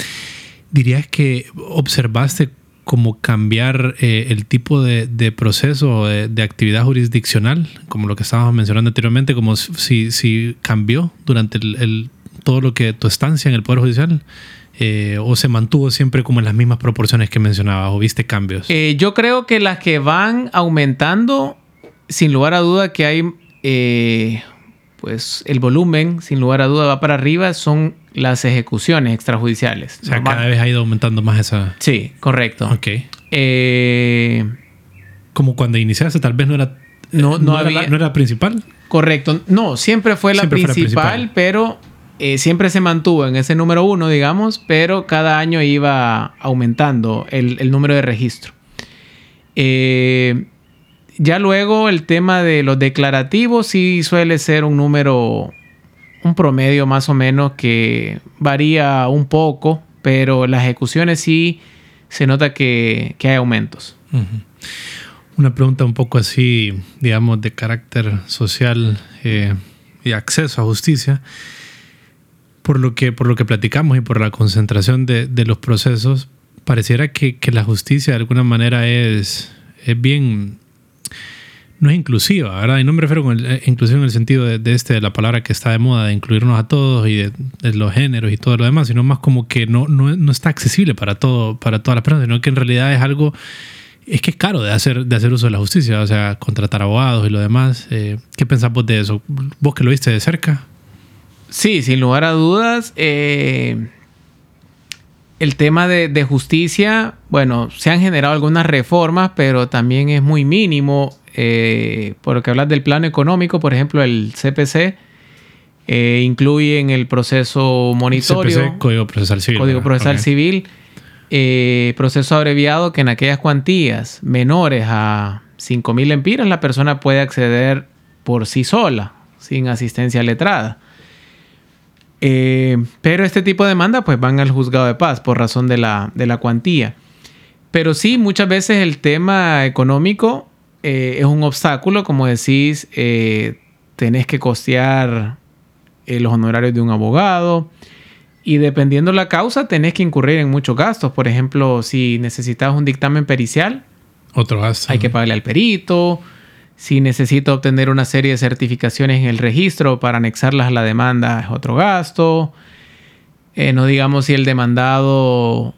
¿Dirías que observaste cómo cambiar eh, el tipo de, de proceso de, de actividad jurisdiccional, como lo que estábamos mencionando anteriormente, como si, si cambió durante el, el, todo lo que tu estancia en el Poder Judicial? Eh, ¿O se mantuvo siempre como en las mismas proporciones que mencionabas? ¿O viste cambios? Eh, yo creo que las que van aumentando, sin lugar a duda que hay... Eh, pues el volumen, sin lugar a duda, va para arriba, son las ejecuciones extrajudiciales. O sea, normal. Cada vez ha ido aumentando más esa... Sí, correcto. Ok. Eh... Como cuando iniciaste, tal vez no era... No, no, no, había... era, no era la principal. Correcto. No, siempre fue la, siempre principal, fue la principal, pero eh, siempre se mantuvo en ese número uno, digamos, pero cada año iba aumentando el, el número de registro. Eh... Ya luego el tema de los declarativos sí suele ser un número, un promedio más o menos que varía un poco, pero las ejecuciones sí se nota que, que hay aumentos. Uh-huh. Una pregunta un poco así, digamos, de carácter social eh, y acceso a justicia. Por lo que, por lo que platicamos y por la concentración de, de los procesos, pareciera que, que la justicia de alguna manera es, es bien... No es inclusiva, ¿verdad? Y no me refiero con el, inclusión en el sentido de, de, este, de la palabra que está de moda, de incluirnos a todos y de, de los géneros y todo lo demás, sino más como que no, no, no está accesible para, todo, para todas las personas, sino que en realidad es algo... Es que es caro de hacer, de hacer uso de la justicia, o sea, contratar abogados y lo demás. Eh, ¿Qué pensás vos de eso? ¿Vos que lo viste de cerca? Sí, sin lugar a dudas. Eh, el tema de, de justicia, bueno, se han generado algunas reformas, pero también es muy mínimo... Eh, porque hablas del plano económico, por ejemplo, el C P C eh, incluye en el proceso monitorio. C P C, Código Procesal Civil. Código Procesal okay. Civil. Eh, proceso abreviado que en aquellas cuantías menores a cinco mil lempiras la persona puede acceder por sí sola, sin asistencia letrada. Eh, pero este tipo de demanda pues van al juzgado de paz por razón de la, de la cuantía. Pero sí, muchas veces el tema económico... Eh, es un obstáculo, como decís, eh, tenés que costear eh, los honorarios de un abogado y dependiendo la causa tenés que incurrir en muchos gastos. Por ejemplo, si necesitas un dictamen pericial, otro gasto. Hay que pagarle al perito. Si necesitas obtener una serie de certificaciones en el registro para anexarlas a la demanda, es otro gasto. Eh, no digamos si el demandado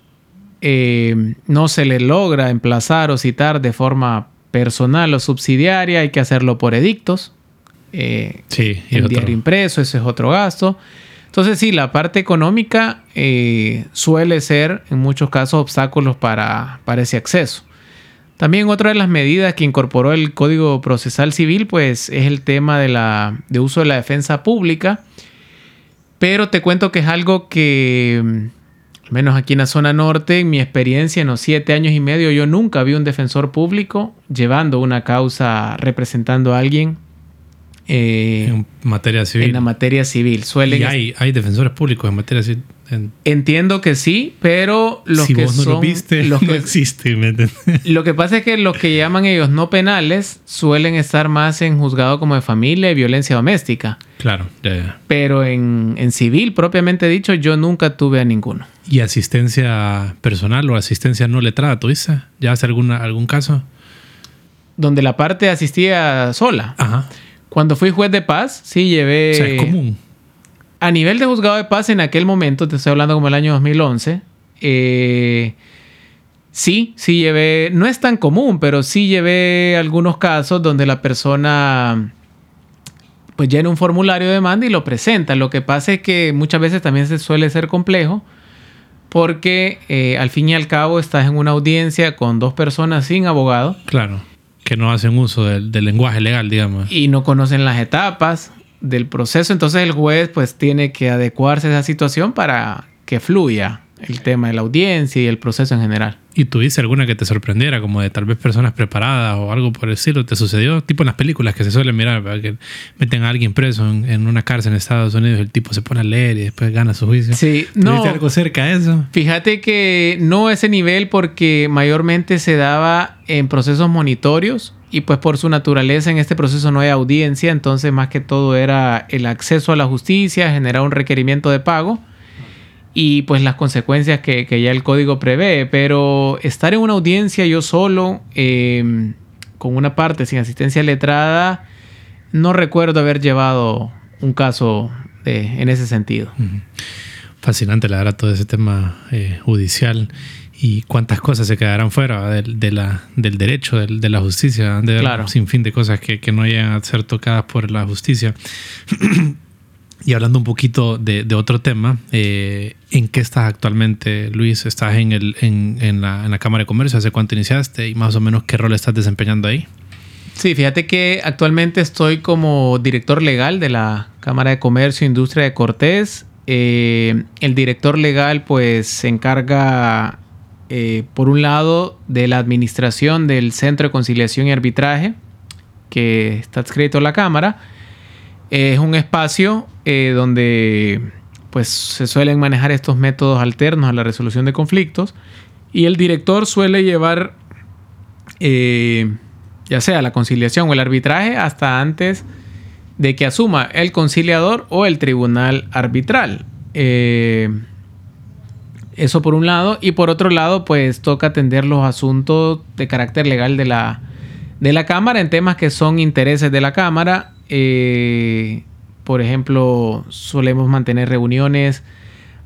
eh, no se le logra emplazar o citar de forma personal o subsidiaria, hay que hacerlo por edictos. Eh, sí, el diario impreso, ese es otro gasto. Entonces, sí, la parte económica eh, suele ser en muchos casos obstáculos para, para ese acceso. También otra de las medidas que incorporó el Código Procesal Civil, pues, es el tema de la, de uso de la defensa pública. Pero te cuento que es algo que, al menos aquí en la zona norte, en mi experiencia en los siete años y medio, yo nunca vi un defensor público llevando una causa, representando a alguien eh, en materia civil. En la materia civil. Suelen ¿Y hay, hay defensores públicos en materia civil? En... Entiendo que sí, pero los si que vos no son, lo viste, los que, no existe. Lo que pasa es que los que llaman ellos no penales suelen estar más en juzgado como de familia y violencia doméstica. Claro. Ya, ya. Pero en, en civil, propiamente dicho, yo nunca tuve a ninguno. ¿Y asistencia personal o asistencia no letrada tuviste? ¿Ya hace alguna, algún caso? Donde la parte asistía sola. Ajá. Cuando fui juez de paz, sí llevé... O sea, es común. A nivel de juzgado de paz, en aquel momento, te estoy hablando como el año dos mil once, eh, sí, sí llevé, no es tan común, pero sí llevé algunos casos donde la persona pues llena un formulario de demanda y lo presenta. Lo que pasa es que muchas veces también se suele ser complejo porque eh, al fin y al cabo estás en una audiencia con dos personas sin abogado. Claro, que no hacen uso del, del lenguaje legal, digamos. Y no conocen las etapas del proceso, entonces el juez pues tiene que adecuarse a esa situación para que fluya el tema de la audiencia y el proceso en general. ¿Y tuviste alguna que te sorprendiera, como de tal vez personas preparadas o algo por el estilo? ¿Te sucedió? Tipo en las películas que se suelen mirar, ¿verdad? Que meten a alguien preso en, en una cárcel en Estados Unidos, el tipo se pone a leer y después gana su juicio. Sí, no. ¿Tuviste algo cerca de eso? Fíjate que no a ese nivel, porque mayormente se daba en procesos monitorios y pues por su naturaleza en este proceso no hay audiencia, entonces más que todo era el acceso a la justicia, generar un requerimiento de pago y pues las consecuencias que, que ya el código prevé. Pero estar en una audiencia yo solo, eh, con una parte sin asistencia letrada, no recuerdo haber llevado un caso eh, en ese sentido. Fascinante, la verdad, todo ese tema eh, judicial. Y cuántas cosas se quedarán fuera de, de la, del derecho, de, de la justicia, de claro. Sin fin de cosas que, que no llegan a ser tocadas por la justicia. Y hablando un poquito de, de otro tema, eh, ¿en qué estás actualmente, Luis? ¿Estás en, el, en, en, la, en la Cámara de Comercio? ¿Hace cuánto iniciaste? ¿Y más o menos qué rol estás desempeñando ahí? Sí, fíjate que actualmente estoy como director legal de la Cámara de Comercio e Industria de Cortés. Eh, el director legal pues se encarga... Eh, por un lado, de la administración del Centro de Conciliación y Arbitraje, que está adscrito a la Cámara. Eh, es un espacio eh, donde pues, se suelen manejar estos métodos alternos a la resolución de conflictos. Y el director suele llevar, eh, ya sea la conciliación o el arbitraje, hasta antes de que asuma el conciliador o el tribunal arbitral. Eh, Eso por un lado. Y por otro lado, pues toca atender los asuntos de carácter legal de la, de la Cámara en temas que son intereses de la Cámara. Eh, por ejemplo, solemos mantener reuniones.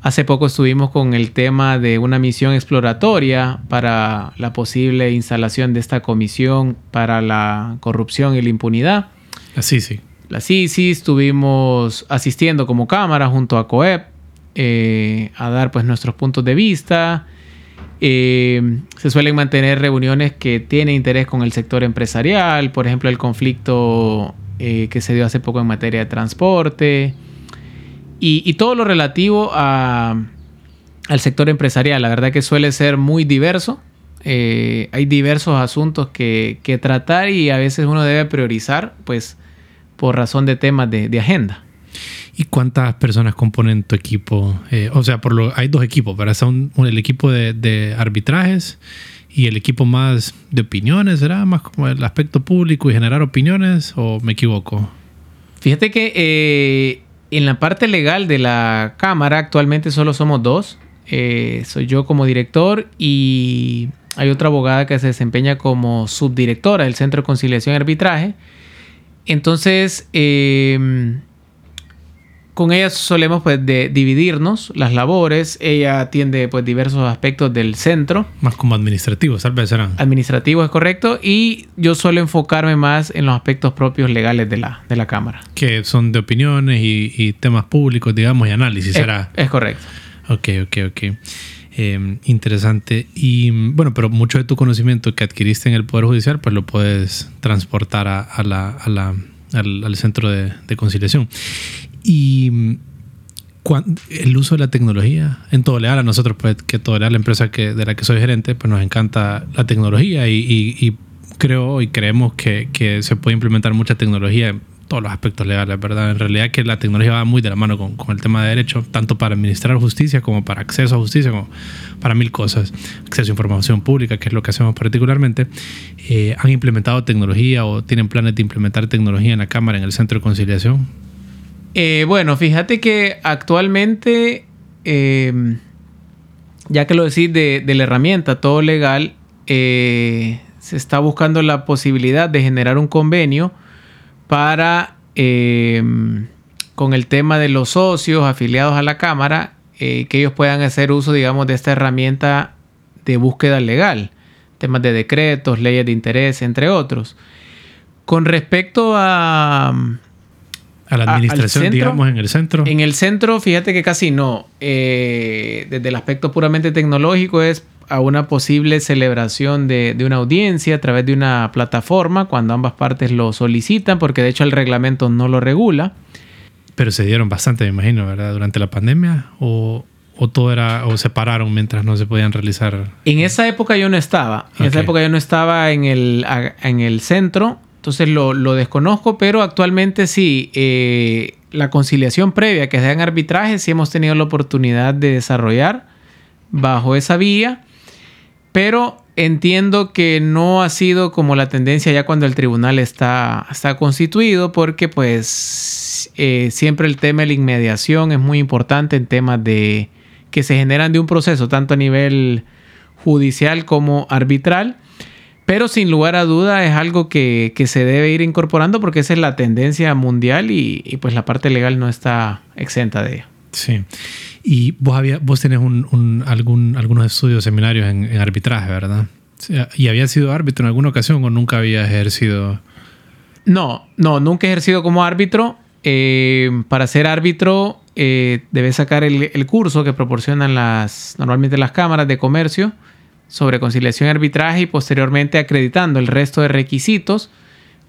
Hace poco estuvimos con el tema de una misión exploratoria para la posible instalación de esta comisión para la corrupción y la impunidad. Así sí. La C I S I estuvimos asistiendo como Cámara junto a C O E P. Eh, a dar pues nuestros puntos de vista. Eh, se suelen mantener reuniones que tienen interés con el sector empresarial, por ejemplo el conflicto eh, que se dio hace poco en materia de transporte y, y todo lo relativo a, al sector empresarial. La verdad que suele ser muy diverso. Eh, hay diversos asuntos que, que tratar y a veces uno debe priorizar pues por razón de temas de, de agenda. ¿Y cuántas personas componen tu equipo? Eh, o sea, por lo, hay dos equipos, ¿verdad? Está un, un, el equipo de, de arbitrajes y el equipo más de opiniones, ¿verdad? Más como el aspecto público y generar opiniones, ¿o me equivoco? Fíjate que eh, en la parte legal de la Cámara actualmente solo somos dos. Eh, soy yo como director y hay otra abogada que se desempeña como subdirectora del Centro de Conciliación y Arbitraje. Entonces... Eh, Con ella solemos pues, de dividirnos las labores. Ella atiende pues, diversos aspectos del centro. Más como administrativos, tal vez serán. Administrativos, es correcto. Y yo suelo enfocarme más en los aspectos propios legales de la, de la Cámara. Que son de opiniones y, y temas públicos, digamos, y análisis, es, ¿será? Es correcto. Ok, ok, ok. Eh, interesante. Y bueno, pero mucho de tu conocimiento que adquiriste en el Poder Judicial, pues lo puedes transportar a, a la, a la, al, al Centro de, de Conciliación. Y el uso de la tecnología en Todo Legal, a nosotros, pues, que Todo Legal, la empresa que, de la que soy gerente, pues nos encanta la tecnología y, y, y creo y creemos que, que se puede implementar mucha tecnología en todos los aspectos legales, ¿verdad? En realidad que la tecnología va muy de la mano con, con el tema de derecho, tanto para administrar justicia como para acceso a justicia, como para mil cosas. Acceso a información pública, que es lo que hacemos particularmente. Eh, ¿Han implementado tecnología o tienen planes de implementar tecnología en la Cámara, en el Centro de Conciliación? Eh, bueno, fíjate que actualmente, eh, ya que lo decís de, de la herramienta Todo Legal, eh, se está buscando la posibilidad de generar un convenio para, eh, con el tema de los socios afiliados a la Cámara, eh, que ellos puedan hacer uso, digamos, de esta herramienta de búsqueda legal, temas de decretos, leyes de interés, entre otros. Con respecto a... A la administración, centro, digamos, en el centro. En el centro, fíjate que casi no. Eh, desde el aspecto puramente tecnológico es a una posible celebración de, de una audiencia a través de una plataforma cuando ambas partes lo solicitan, porque de hecho el reglamento no lo regula. Pero se dieron bastante, me imagino, ¿verdad? Durante la pandemia o... o todo era, o se pararon mientras no se podían realizar? En esa época yo no estaba. En okay. esa época yo no estaba en el, en el centro. Entonces lo, lo desconozco, pero actualmente sí. Eh, la conciliación previa que se da en arbitraje sí hemos tenido la oportunidad de desarrollar bajo esa vía. Pero entiendo que no ha sido como la tendencia ya cuando el tribunal está, está constituido, porque pues eh, siempre el tema de la inmediación es muy importante en temas de que se generan de un proceso, tanto a nivel judicial como arbitral. Pero sin lugar a duda es algo que, que se debe ir incorporando, porque esa es la tendencia mundial y, y pues la parte legal no está exenta de ella. Sí. Y vos, había, vos tenés un, un, algún, algunos estudios, seminarios en, en arbitraje, ¿verdad? ¿Y habías sido árbitro en alguna ocasión o nunca habías ejercido? No, no, nunca he ejercido como árbitro. Eh, para ser árbitro eh, debes sacar el, el curso que proporcionan las normalmente las cámaras de comercio sobre conciliación y arbitraje, y posteriormente, acreditando el resto de requisitos,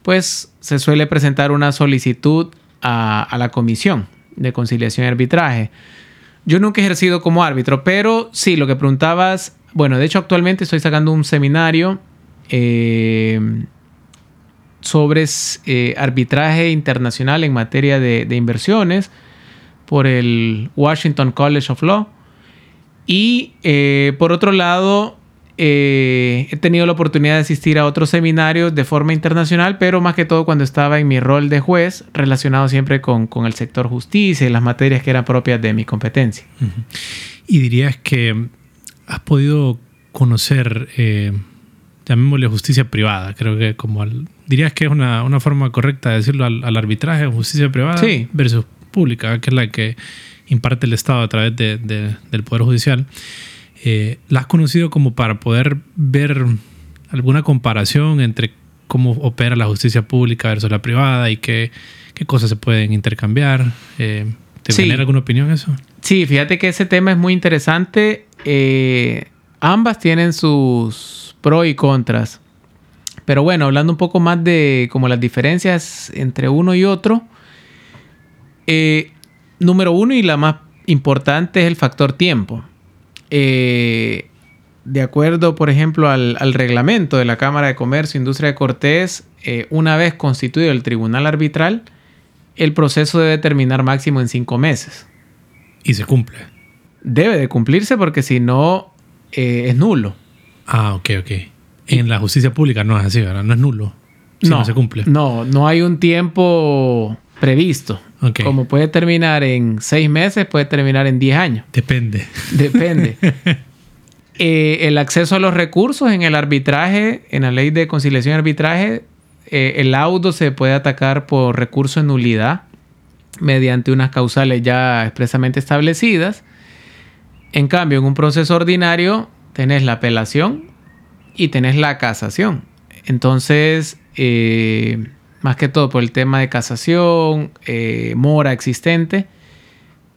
pues se suele presentar una solicitud a, a la Comisión de Conciliación y Arbitraje. Yo nunca he ejercido como árbitro, pero sí, lo que preguntabas... Bueno, de hecho, actualmente estoy sacando un seminario eh, sobre eh, arbitraje internacional en materia de, de inversiones por el Washington College of Law. Y, eh, por otro lado, eh, he tenido la oportunidad de asistir a otros seminarios de forma internacional, pero más que todo cuando estaba en mi rol de juez, relacionado siempre con, con el sector justicia y las materias que eran propias de mi competencia. Uh-huh. Y dirías que has podido conocer, eh, llamémosle justicia privada, creo que como al, dirías que es una, una forma correcta de decirlo al, al arbitraje, justicia privada sí. versus pública, que es la que imparte el Estado a través de, de, del Poder Judicial. Eh, ¿La has conocido como para poder ver alguna comparación entre cómo opera la justicia pública versus la privada y qué, qué cosas se pueden intercambiar? Eh, ¿Te sí. genera alguna opinión eso? Sí, fíjate que ese tema es muy interesante. Eh, ambas tienen sus pros y contras. Pero bueno, hablando un poco más de como las diferencias entre uno y otro, eh, número uno y la más importante es el factor tiempo. Eh, de acuerdo, por ejemplo, al, al reglamento de la Cámara de Comercio e Industria de Cortés, eh, una vez constituido el tribunal arbitral, el proceso debe terminar máximo en cinco meses. ¿Y se cumple? Debe de cumplirse, porque si no, eh, es nulo. Ah, ok, ok. En la justicia pública no es así, ¿verdad? No es nulo. Si no, no se cumple. No, no hay un tiempo previsto. Okay. Como puede terminar en seis meses, puede terminar en diez años. Depende. Depende. eh, el acceso a los recursos en el arbitraje, en la ley de conciliación y arbitraje, eh, el laudo se puede atacar por recurso en nulidad mediante unas causales ya expresamente establecidas. En cambio, en un proceso ordinario tenés la apelación y tenés la casación. Entonces... Eh, Más que todo por el tema de casación, eh, mora existente.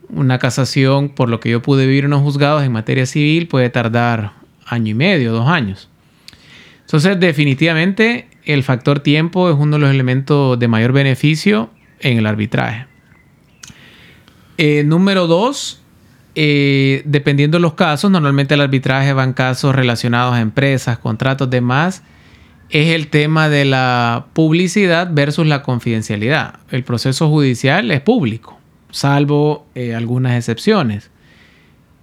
Una casación, por lo que yo pude vivir en los juzgados en materia civil, puede tardar año y medio, dos años. Entonces, definitivamente, el factor tiempo es uno de los elementos de mayor beneficio en el arbitraje. Eh, número dos, eh, dependiendo de los casos, normalmente el arbitraje van casos relacionados a empresas, contratos, demás. Es el tema de la publicidad versus la confidencialidad. El proceso judicial es público, salvo eh, algunas excepciones.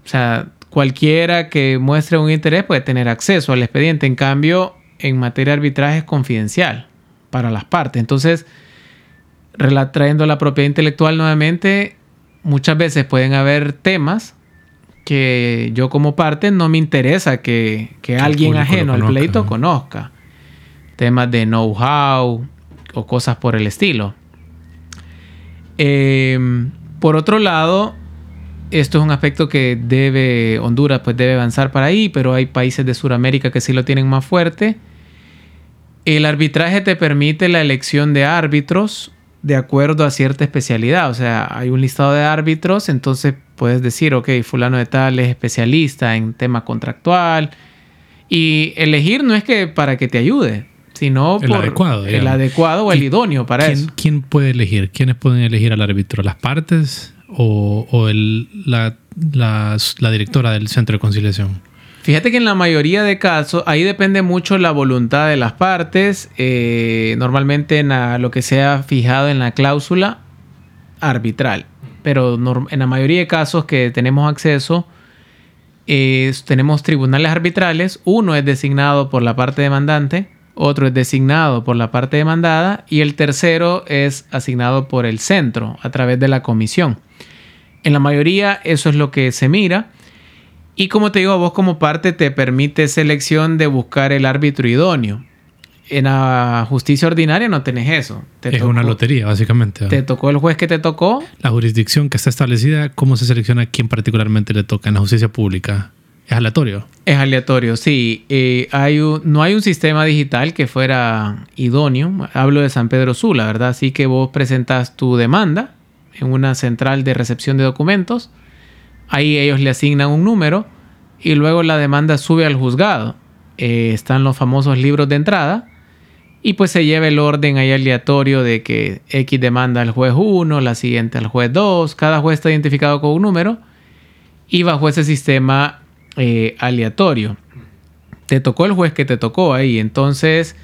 O sea, cualquiera que muestre un interés puede tener acceso al expediente. En cambio, en materia de arbitraje es confidencial para las partes. Entonces, retrayendo la propiedad intelectual nuevamente, muchas veces pueden haber temas que yo como parte no me interesa que, que alguien ajeno al pleito conozca. Temas de know-how o cosas por el estilo. Eh, por otro lado, esto es un aspecto que debe Honduras pues debe avanzar para ahí, pero hay países de Sudamérica que sí lo tienen más fuerte. El arbitraje te permite la elección de árbitros de acuerdo a cierta especialidad. O sea, hay un listado de árbitros, entonces puedes decir, ok, fulano de tal es especialista en tema contractual. Y elegir no es que para que te ayude, sino el por adecuado, el adecuado o el idóneo para ¿quién, eso. ¿Quién puede elegir? ¿Quiénes pueden elegir al árbitro? ¿Las partes? o, o el, la, la, la directora del centro de conciliación? Fíjate que en la mayoría de casos, ahí depende mucho la voluntad de las partes. Eh, normalmente en la, lo que sea fijado en la cláusula arbitral. Pero norm- en la mayoría de casos que tenemos acceso, eh, tenemos tribunales arbitrales. Uno es designado por la parte demandante, otro es designado por la parte demandada y el tercero es asignado por el centro a través de la comisión. En la mayoría eso es lo que se mira. Y como te digo, a vos como parte te permite selección de buscar el árbitro idóneo. En la justicia ordinaria no tenés eso. Te es tocó, una lotería, básicamente, ¿verdad? Te tocó el juez que te tocó. La jurisdicción que está establecida, ¿cómo se selecciona a quién particularmente le toca en la justicia pública? ¿Es aleatorio? Es aleatorio, sí. Eh, hay un, no hay un sistema digital que fuera idóneo. Hablo de San Pedro Sula, ¿verdad? Así que vos presentás tu demanda en una central de recepción de documentos. Ahí ellos le asignan un número y luego la demanda sube al juzgado. Eh, están los famosos libros de entrada y pues se lleva el orden ahí aleatorio de que X demanda al juez uno, la siguiente al juez dos. Cada juez está identificado con un número y bajo ese sistema eh, aleatorio. Te tocó el juez que te tocó ahí. Entonces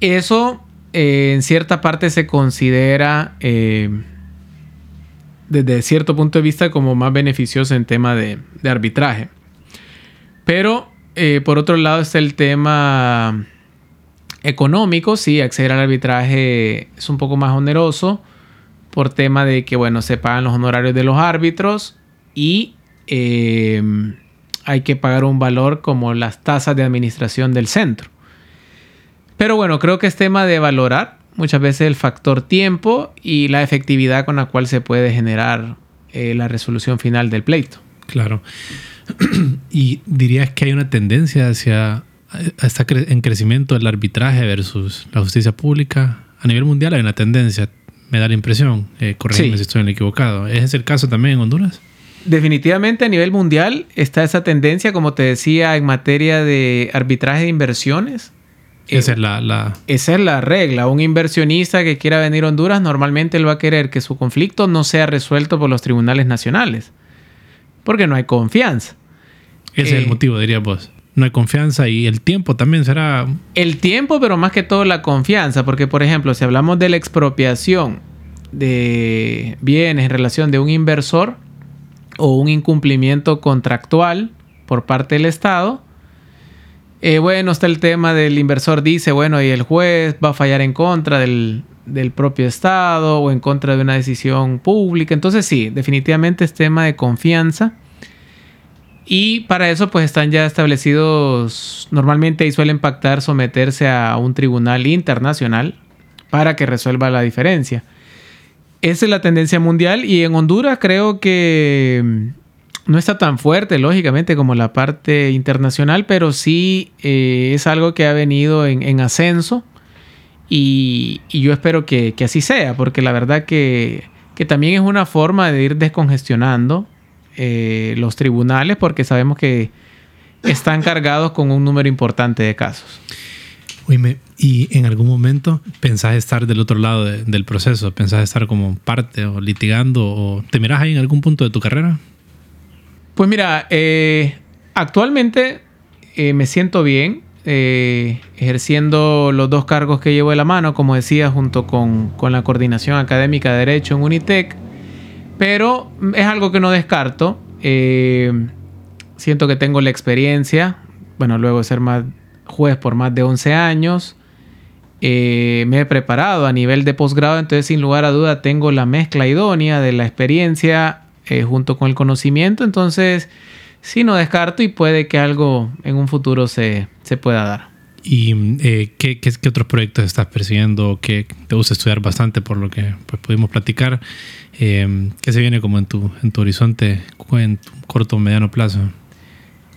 eso eh, en cierta parte se considera... Eh, desde cierto punto de vista como más beneficioso en tema de, de arbitraje. Pero eh, por otro lado está el tema económico. Sí, acceder al arbitraje es un poco más oneroso por tema de que, bueno, se pagan los honorarios de los árbitros y eh, hay que pagar un valor como las tasas de administración del centro. Pero bueno, creo que es tema de valorar muchas veces el factor tiempo y la efectividad con la cual se puede generar eh, la resolución final del pleito. Claro. ¿Y dirías que hay una tendencia hacia está cre- en crecimiento el arbitraje versus la justicia pública? A nivel mundial hay una tendencia, me da la impresión. Eh, corrígeme sí. Si estoy en el equivocado. ¿Es ese el caso también en Honduras? Definitivamente a nivel mundial está esa tendencia, como te decía, en materia de arbitraje de inversiones. Eh, esa es la, la... Esa es la regla. Un inversionista que quiera venir a Honduras normalmente él va a querer que su conflicto no sea resuelto por los tribunales nacionales. Porque no hay confianza. Ese eh, es el motivo, dirías vos. No hay confianza y el tiempo también será... El tiempo, pero más que todo la confianza. Porque, por ejemplo, si hablamos de la expropiación de bienes en relación de un inversor o un incumplimiento contractual por parte del Estado... Eh, bueno, está el tema del inversor dice, bueno, y el juez va a fallar en contra del, del propio Estado o en contra de una decisión pública. Entonces sí, definitivamente es tema de confianza. Y para eso pues están ya establecidos, normalmente ahí suelen pactar someterse a un tribunal internacional para que resuelva la diferencia. Esa es la tendencia mundial y en Honduras creo que... No está tan fuerte, lógicamente, como la parte internacional, pero sí eh, es algo que ha venido en, en ascenso y, y yo espero que, que así sea, porque la verdad que, que también es una forma de ir descongestionando eh, los tribunales, porque sabemos que están cargados con un número importante de casos. Oíme, ¿y en algún momento pensás estar del otro lado de, del proceso? ¿Pensás estar como parte o litigando? O ¿te mirás ahí en algún punto de tu carrera? Pues mira, eh, actualmente eh, me siento bien eh, ejerciendo los dos cargos que llevo de la mano, como decía, junto con, con la coordinación académica de Derecho en Unitec, pero es algo que no descarto. Eh, siento que tengo la experiencia, bueno, luego de ser más juez por más de once años, eh, me he preparado a nivel de posgrado, entonces sin lugar a duda tengo la mezcla idónea de la experiencia Eh, junto con el conocimiento, entonces sí, no descarto y puede que algo en un futuro se, se pueda dar. ¿Y eh, ¿qué, qué, qué otros proyectos estás persiguiendo? ¿Qué te gusta estudiar bastante por lo que pues, pudimos platicar? Eh, ¿Qué se viene como en tu, en tu horizonte en tu corto o mediano plazo?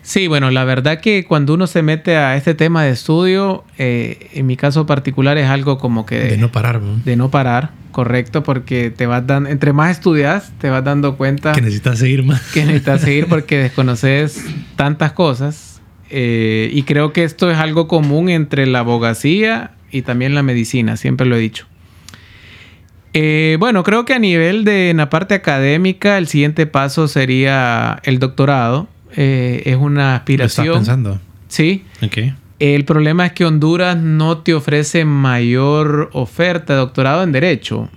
Sí, bueno, la verdad que cuando uno se mete a este tema de estudio, eh, en mi caso particular es algo como que... De, de no parar, ¿no? De no parar. Correcto, porque te vas dando, entre más estudias, te vas dando cuenta que necesitas seguir más. Que necesitas seguir porque desconoces tantas cosas. Eh, y creo que esto es algo común entre la abogacía y también la medicina, siempre lo he dicho. Eh, bueno, creo que a nivel de la parte académica, el siguiente paso sería el doctorado. Eh, es una aspiración. ¿Lo estás pensando? Sí. Okay. El problema es que Honduras no te ofrece mayor oferta de doctorado en Derecho.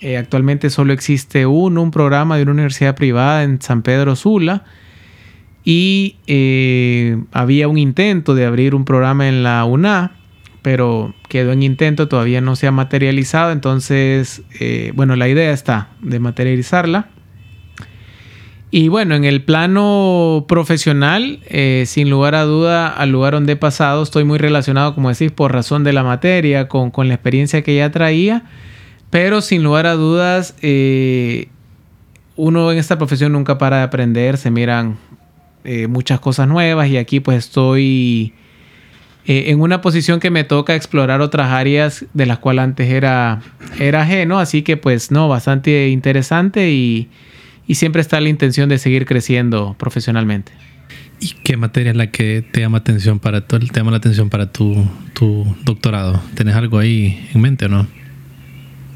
Eh, actualmente solo existe uno, un programa de una universidad privada en San Pedro Sula. Y eh, había un intento de abrir un programa en la U N A, pero quedó en intento, todavía no se ha materializado. Entonces, eh, bueno, la idea está de materializarla. Y bueno, en el plano profesional, eh, sin lugar a duda, al lugar donde he pasado, estoy muy relacionado, como decís, por razón de la materia, con, con la experiencia que ya traía. Pero sin lugar a dudas, eh, uno en esta profesión nunca para de aprender, se miran... Eh, muchas cosas nuevas, y aquí pues estoy eh, en una posición que me toca explorar otras áreas de las cuales antes era, era ajeno, así que pues no, bastante interesante, y, y siempre está la intención de seguir creciendo profesionalmente. ¿Y qué materia es la que te llama atención para todo, te llama la atención para tu, tu doctorado? ¿Tenés algo ahí en mente o no?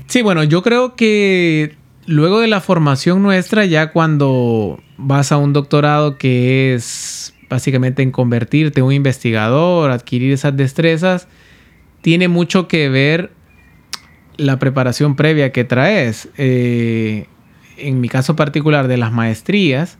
Sí, bueno, yo creo que luego de la formación nuestra, ya cuando vas a un doctorado que es básicamente en convertirte en un investigador, adquirir esas destrezas, tiene mucho que ver la preparación previa que traes. Eh, en mi caso particular de las maestrías...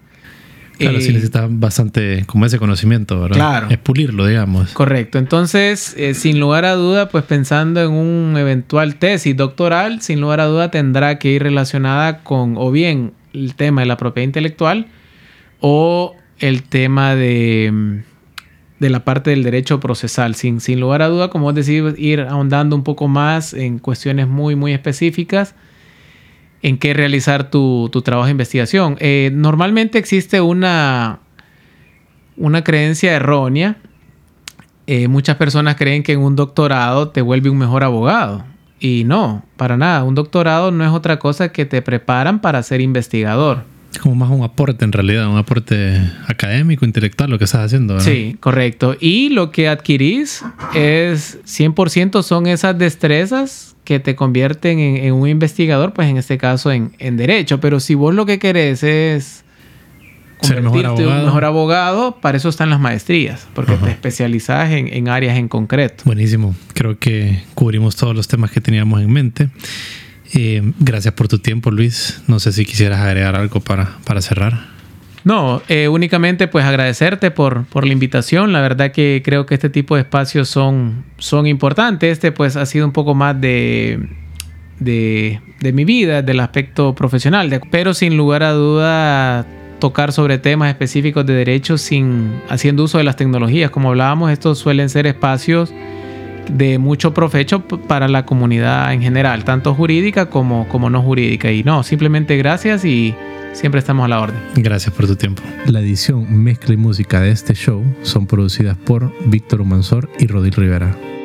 Claro, eh, sí necesitas bastante como ese conocimiento, ¿verdad? Claro. Es pulirlo, digamos. Correcto. Entonces, eh, sin lugar a duda, pues pensando en un eventual tesis doctoral, sin lugar a duda tendrá que ir relacionada con o bien el tema de la propiedad intelectual o el tema de, de la parte del derecho procesal. Sin, sin lugar a duda, como vos decís, ir ahondando un poco más en cuestiones muy, muy específicas en qué realizar tu, tu trabajo de investigación. Eh, normalmente existe una, una creencia errónea. Eh, muchas personas creen que en un doctorado te vuelve un mejor abogado. Y no, para nada. Un doctorado no es otra cosa que te preparan para ser investigador. Es como más un aporte en realidad, un aporte académico, intelectual, lo que estás haciendo, ¿verdad? Sí, correcto. Y lo que adquirís es cien por ciento son esas destrezas que te convierten en, en un investigador, pues en este caso en, en derecho. Pero si vos lo que querés es convertirte en un mejor abogado, para eso están las maestrías, porque Ajá. te especializas en, en áreas en concreto. Buenísimo. Creo que cubrimos todos los temas que teníamos en mente. Eh, gracias por tu tiempo, Luis. No sé si quisieras agregar algo para, para cerrar. No, eh, únicamente pues agradecerte por, por la invitación. La verdad que creo que este tipo de espacios son, son importantes. Este pues ha sido un poco más de... de, de mi vida, del aspecto profesional. De, pero sin lugar a duda... tocar sobre temas específicos de derecho sin haciendo uso de las tecnologías. Como hablábamos, estos suelen ser espacios de mucho provecho para la comunidad en general, tanto jurídica como, como no jurídica. Y no, simplemente gracias y siempre estamos a la orden. Gracias por tu tiempo. La edición, mezcla y música de este show son producidas por Víctor Manzor y Rodil Rivera.